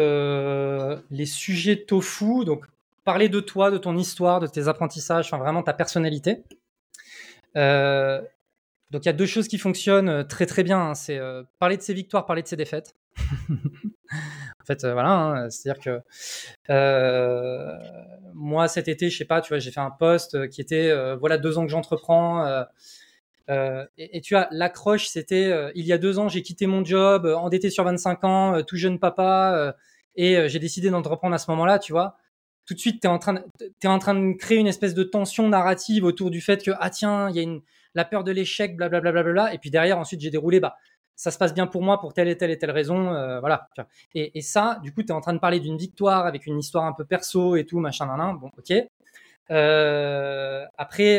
tofu, donc parler de toi, de ton histoire, de tes apprentissages, enfin vraiment ta personnalité. Donc il y a deux choses qui fonctionnent très très bien, hein, c'est parler de ses victoires, parler de ses défaites. En fait, c'est-à-dire que moi cet été, je sais pas, tu vois, j'ai fait un post qui était voilà 2 ans que j'entreprends. Et tu vois, l'accroche, c'était il y a 2 ans, j'ai quitté mon job, endetté sur 25 ans, tout jeune papa, et j'ai décidé d'entreprendre à ce moment-là, tu vois. Tout de suite, t'es en train de créer une espèce de tension narrative autour du fait que, ah tiens, il y a la peur de l'échec, blablabla. Et puis derrière, ensuite, j'ai déroulé, ça se passe bien pour moi pour telle et telle et telle raison, voilà. Et ça, du coup, t'es en train de parler d'une victoire avec une histoire un peu perso et tout, machin, nanan. Bon, ok. Après,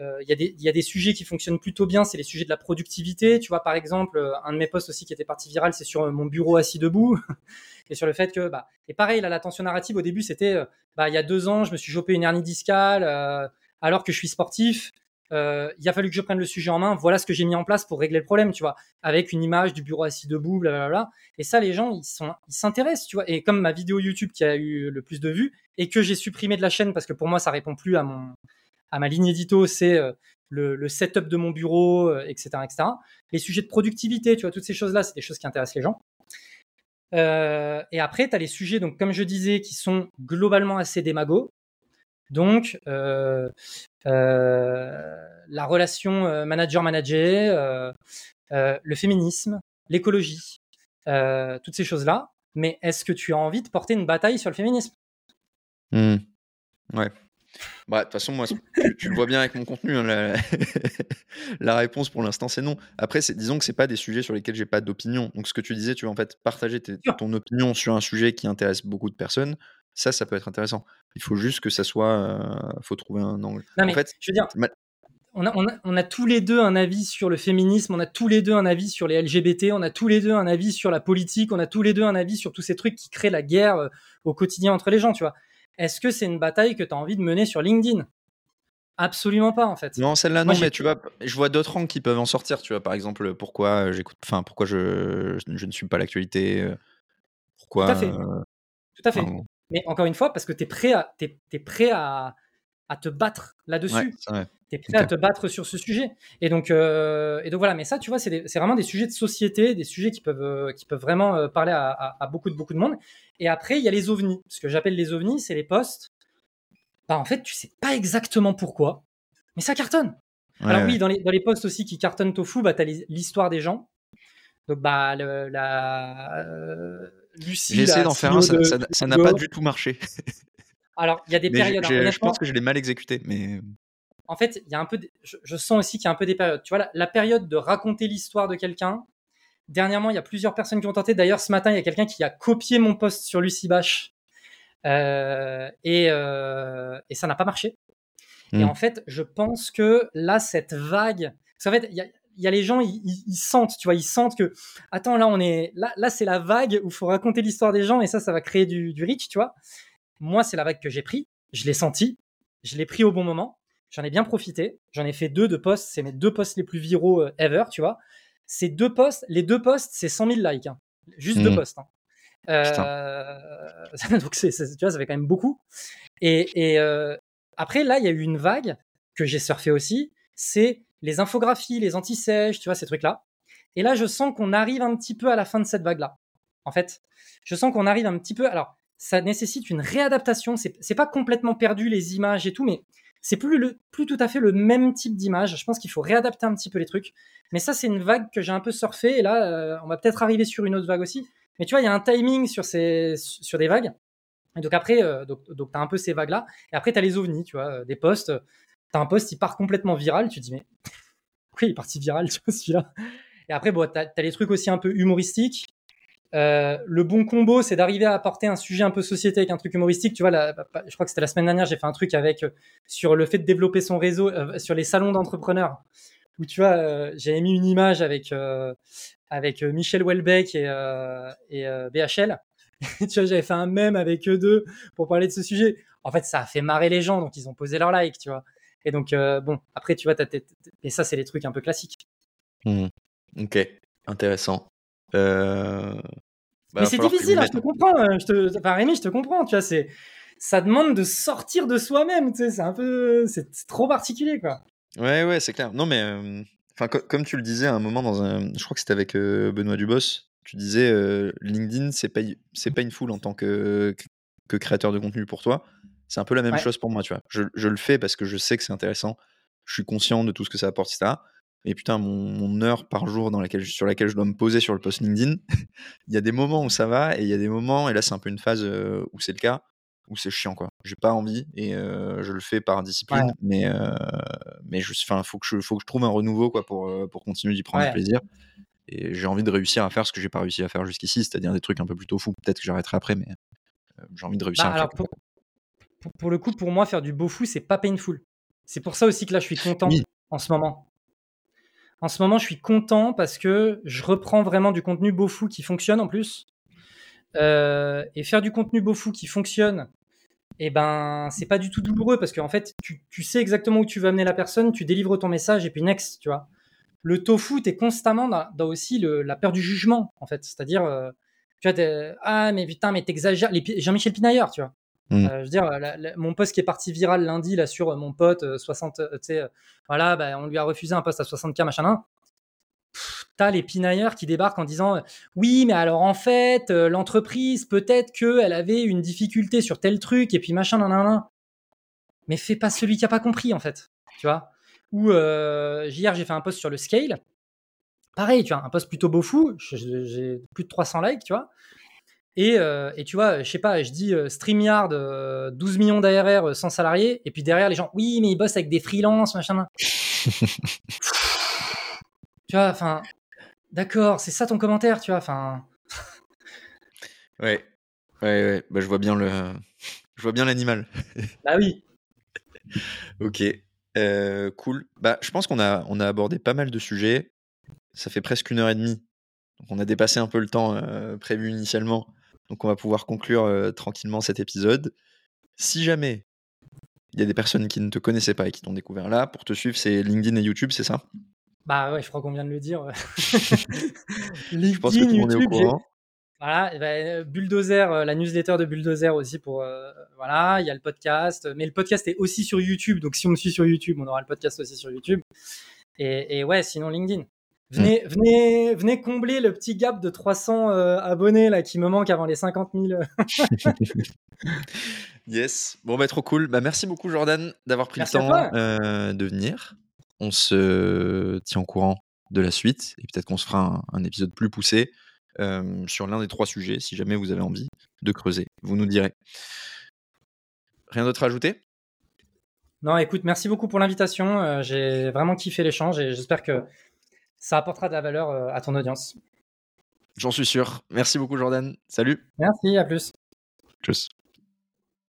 il y a des sujets qui fonctionnent plutôt bien, c'est les sujets de la productivité. Tu vois, par exemple, un de mes posts aussi qui était parti viral, c'est sur mon bureau assis debout et sur le fait que, et pareil, là, la tension narrative au début, c'était, il y a 2 ans, je me suis chopé une hernie discale alors que je suis sportif. Il a fallu que je prenne le sujet en main. Voilà ce que j'ai mis en place pour régler le problème, tu vois, avec une image du bureau assis debout, blablabla. Et ça, les gens, ils s'intéressent, tu vois. Et comme ma vidéo YouTube qui a eu le plus de vues et que j'ai supprimé de la chaîne parce que pour moi, ça répond plus à ma ligne édito, c'est le setup de mon bureau, etc. Les sujets de productivité, tu vois, toutes ces choses-là, c'est des choses qui intéressent les gens. Et après, tu as les sujets, donc, comme je disais, qui sont globalement assez démagos. Donc, la relation manager-manager, le féminisme, l'écologie, toutes ces choses-là. Mais est-ce que tu as envie de porter une bataille sur le féminisme ? Mmh. Ouais. Bah, de toute façon, moi, tu le vois bien avec mon contenu, hein, la réponse pour l'instant, c'est non. Après, disons que ce n'est pas des sujets sur lesquels je n'ai pas d'opinion. Donc, ce que tu disais, tu veux en fait partager ton opinion sur un sujet qui intéresse beaucoup de personnes, ça peut être intéressant. Il faut juste que ça soit... faut trouver un angle. Non, mais, en fait, je veux dire, on a tous les deux un avis sur le féminisme, on a tous les deux un avis sur les LGBT, on a tous les deux un avis sur la politique, on a tous les deux un avis sur tous ces trucs qui créent la guerre au quotidien entre les gens, tu vois. Est-ce que c'est une bataille que tu as envie de mener sur LinkedIn ? Absolument pas, en fait. Non, celle-là, non, mais tu vois, je vois d'autres angles qui peuvent en sortir, tu vois, par exemple, pourquoi je ne suis pas l'actualité, pourquoi... Tout à fait. Enfin, mais encore une fois, parce que tu es prêt à te battre là-dessus. Ouais, tu es prêt à te battre sur ce sujet. Et donc voilà, mais ça, tu vois, c'est vraiment des sujets de société, des sujets qui peuvent vraiment parler à beaucoup de monde. Et après, il y a les ovnis. Ce que j'appelle les ovnis, c'est les posts. Bah, en fait, tu sais pas exactement pourquoi, mais ça cartonne. Ouais, alors oui, dans les posts aussi qui cartonnent tofu, bah, tu as l'histoire des gens. Donc, bah, Lucie, j'ai essayé d'en faire un, ça n'a pas du tout marché. Alors, il y a des périodes. Je pense que je l'ai mal exécuté, mais... En fait, il y a un peu je sens aussi qu'il y a un peu des périodes. Tu vois, la période de raconter l'histoire de quelqu'un. Dernièrement, il y a plusieurs personnes qui ont tenté. D'ailleurs, ce matin, il y a quelqu'un qui a copié mon post sur Lucie Bache. Et ça n'a pas marché. Mmh. Et en fait, je pense que là, cette vague... Parce qu'en fait, il y a les gens, ils sentent, tu vois, ils sentent que... Attends, là, on est... Là, c'est la vague où il faut raconter l'histoire des gens et ça va créer du reach, tu vois. Moi, c'est la vague que j'ai pris. Je l'ai senti. Je l'ai pris au bon moment. J'en ai bien profité. J'en ai fait deux posts. C'est mes deux posts les plus viraux ever, tu vois. Ces deux posts, les deux posts, c'est 100 000 likes. Hein. Juste deux posts. Hein. Donc, tu vois, ça fait quand même beaucoup. Et après, là, il y a eu une vague que j'ai surfé aussi. C'est les infographies, les anti-sèches, tu vois, ces trucs-là. Et là, je sens qu'on arrive un petit peu à la fin de cette vague-là. En fait, je sens qu'on arrive un petit peu... Alors, ça nécessite une réadaptation. C'est pas complètement perdu, les images et tout, mais... C'est plus tout à fait le même type d'image. Je pense qu'il faut réadapter un petit peu les trucs. Mais ça, c'est une vague que j'ai un peu surfée. Et là, on va peut-être arriver sur une autre vague aussi. Mais tu vois, il y a un timing sur des vagues. Et donc après, donc tu as un peu ces vagues-là. Et après, tu as les ovnis, tu vois, des posts. Tu as un post, il part complètement viral. Tu te dis, mais pourquoi il est parti viral, tu vois, celui-là ? Et après, bon, tu as les trucs aussi un peu humoristiques. Le bon combo, c'est d'arriver à apporter un sujet un peu société avec un truc humoristique. Tu vois, je crois que c'était la semaine dernière, j'ai fait un truc sur le fait de développer son réseau sur les salons d'entrepreneurs. Où tu vois, j'avais mis une image avec Michel Houellebecq et BHL. Tu vois, j'avais fait un mème avec eux deux pour parler de ce sujet. En fait, ça a fait marrer les gens, donc ils ont posé leur like, tu vois. Et donc bon, après, tu vois, et ça, c'est les trucs un peu classiques. Mmh. Ok, intéressant. Bah, mais c'est difficile, je te comprends. Enfin, Rémi, je te comprends. Tu vois, ça demande de sortir de soi-même. Tu sais, c'est trop particulier, quoi. Ouais, c'est clair. Non, mais enfin, comme tu le disais à un moment je crois que c'était avec Benoît Dubos. Tu disais LinkedIn, c'est pas une foule en tant que créateur de contenu pour toi. C'est un peu la même chose pour moi, tu vois. Je le fais parce que je sais que c'est intéressant. Je suis conscient de tout ce que ça apporte, etc. Et putain, mon heure par jour sur laquelle je dois me poser sur le post LinkedIn, il y a des moments où ça va et il y a des moments, et là c'est un peu une phase où c'est le cas, où c'est chiant, quoi. J'ai pas envie et je le fais par discipline, mais faut que je trouve un renouveau, quoi, pour continuer d'y prendre plaisir. Et j'ai envie de réussir à faire ce que j'ai pas réussi à faire jusqu'ici, c'est-à-dire des trucs un peu plus tofu. Peut-être que j'arrêterai après, mais j'ai envie de réussir à faire. Pour le coup, pour moi, faire du bofu, c'est pas painful. C'est pour ça aussi que là je suis content en ce moment. En ce moment, je suis content parce que je reprends vraiment du contenu beaufou qui fonctionne en plus. Et faire du contenu beaufou qui fonctionne, eh ben, c'est pas du tout douloureux parce qu'en fait, tu sais exactement où tu veux amener la personne, tu délivres ton message et puis next, tu vois. Le tofu, t'es constamment dans aussi la peur du jugement, en fait. C'est-à-dire, tu vois, ah, mais putain, mais t'exagères. Jean-Michel Pinailleur, tu vois. Je veux dire, mon post qui est parti viral lundi là, sur mon pote 60, tu sais, voilà, bah, on lui a refusé un post à 60K, machin. Pff, t'as les pinailleurs qui débarquent en disant oui, mais alors en fait, l'entreprise, peut-être qu'elle avait une difficulté sur tel truc, et puis machin, nan. mais fais pas celui qui a pas compris en fait, tu vois. Ou hier j'ai fait un post sur le scale, pareil, tu vois, un post plutôt beau fou, j'ai plus de 300 likes, tu vois. Et tu vois, je sais pas, je dis Streamyard, 12 millions d'ARR, 100 salariés, et puis derrière les gens, oui, mais ils bossent avec des freelances, machin. Tu vois, enfin, d'accord, c'est ça ton commentaire, tu vois, enfin. Ouais, bah, je vois bien l'animal. Bah oui. Ok, cool. Bah, je pense qu'on a abordé pas mal de sujets. Ça fait presque 1h30. Donc, on a dépassé un peu le temps prévu initialement. Donc, on va pouvoir conclure tranquillement cet épisode. Si jamais il y a des personnes qui ne te connaissaient pas et qui t'ont découvert là, pour te suivre, c'est LinkedIn et YouTube, c'est ça ? Bah ouais, je crois qu'on vient de le dire. LinkedIn, je pense que tout le monde est au courant. Voilà, ben, Bulldozer, la newsletter de Bulldozer aussi pour... voilà, il y a le podcast. Mais le podcast est aussi sur YouTube. Donc, si on me suit sur YouTube, on aura le podcast aussi sur YouTube. Et ouais, sinon LinkedIn. Venez combler le petit gap de 300 abonnés là, qui me manque avant les 50 000. Yes. Bon, bah, trop cool. Bah, merci beaucoup, Jordan, d'avoir pris le temps de venir. On se tient au courant de la suite et peut-être qu'on se fera un épisode plus poussé sur l'un des 3 sujets, si jamais vous avez envie de creuser. Vous nous direz. Rien d'autre à ajouter ? Non, écoute, merci beaucoup pour l'invitation. J'ai vraiment kiffé l'échange et j'espère que ça apportera de la valeur à ton audience. J'en suis sûr. Merci beaucoup, Jordan. Salut. Merci, à plus. Tchuss.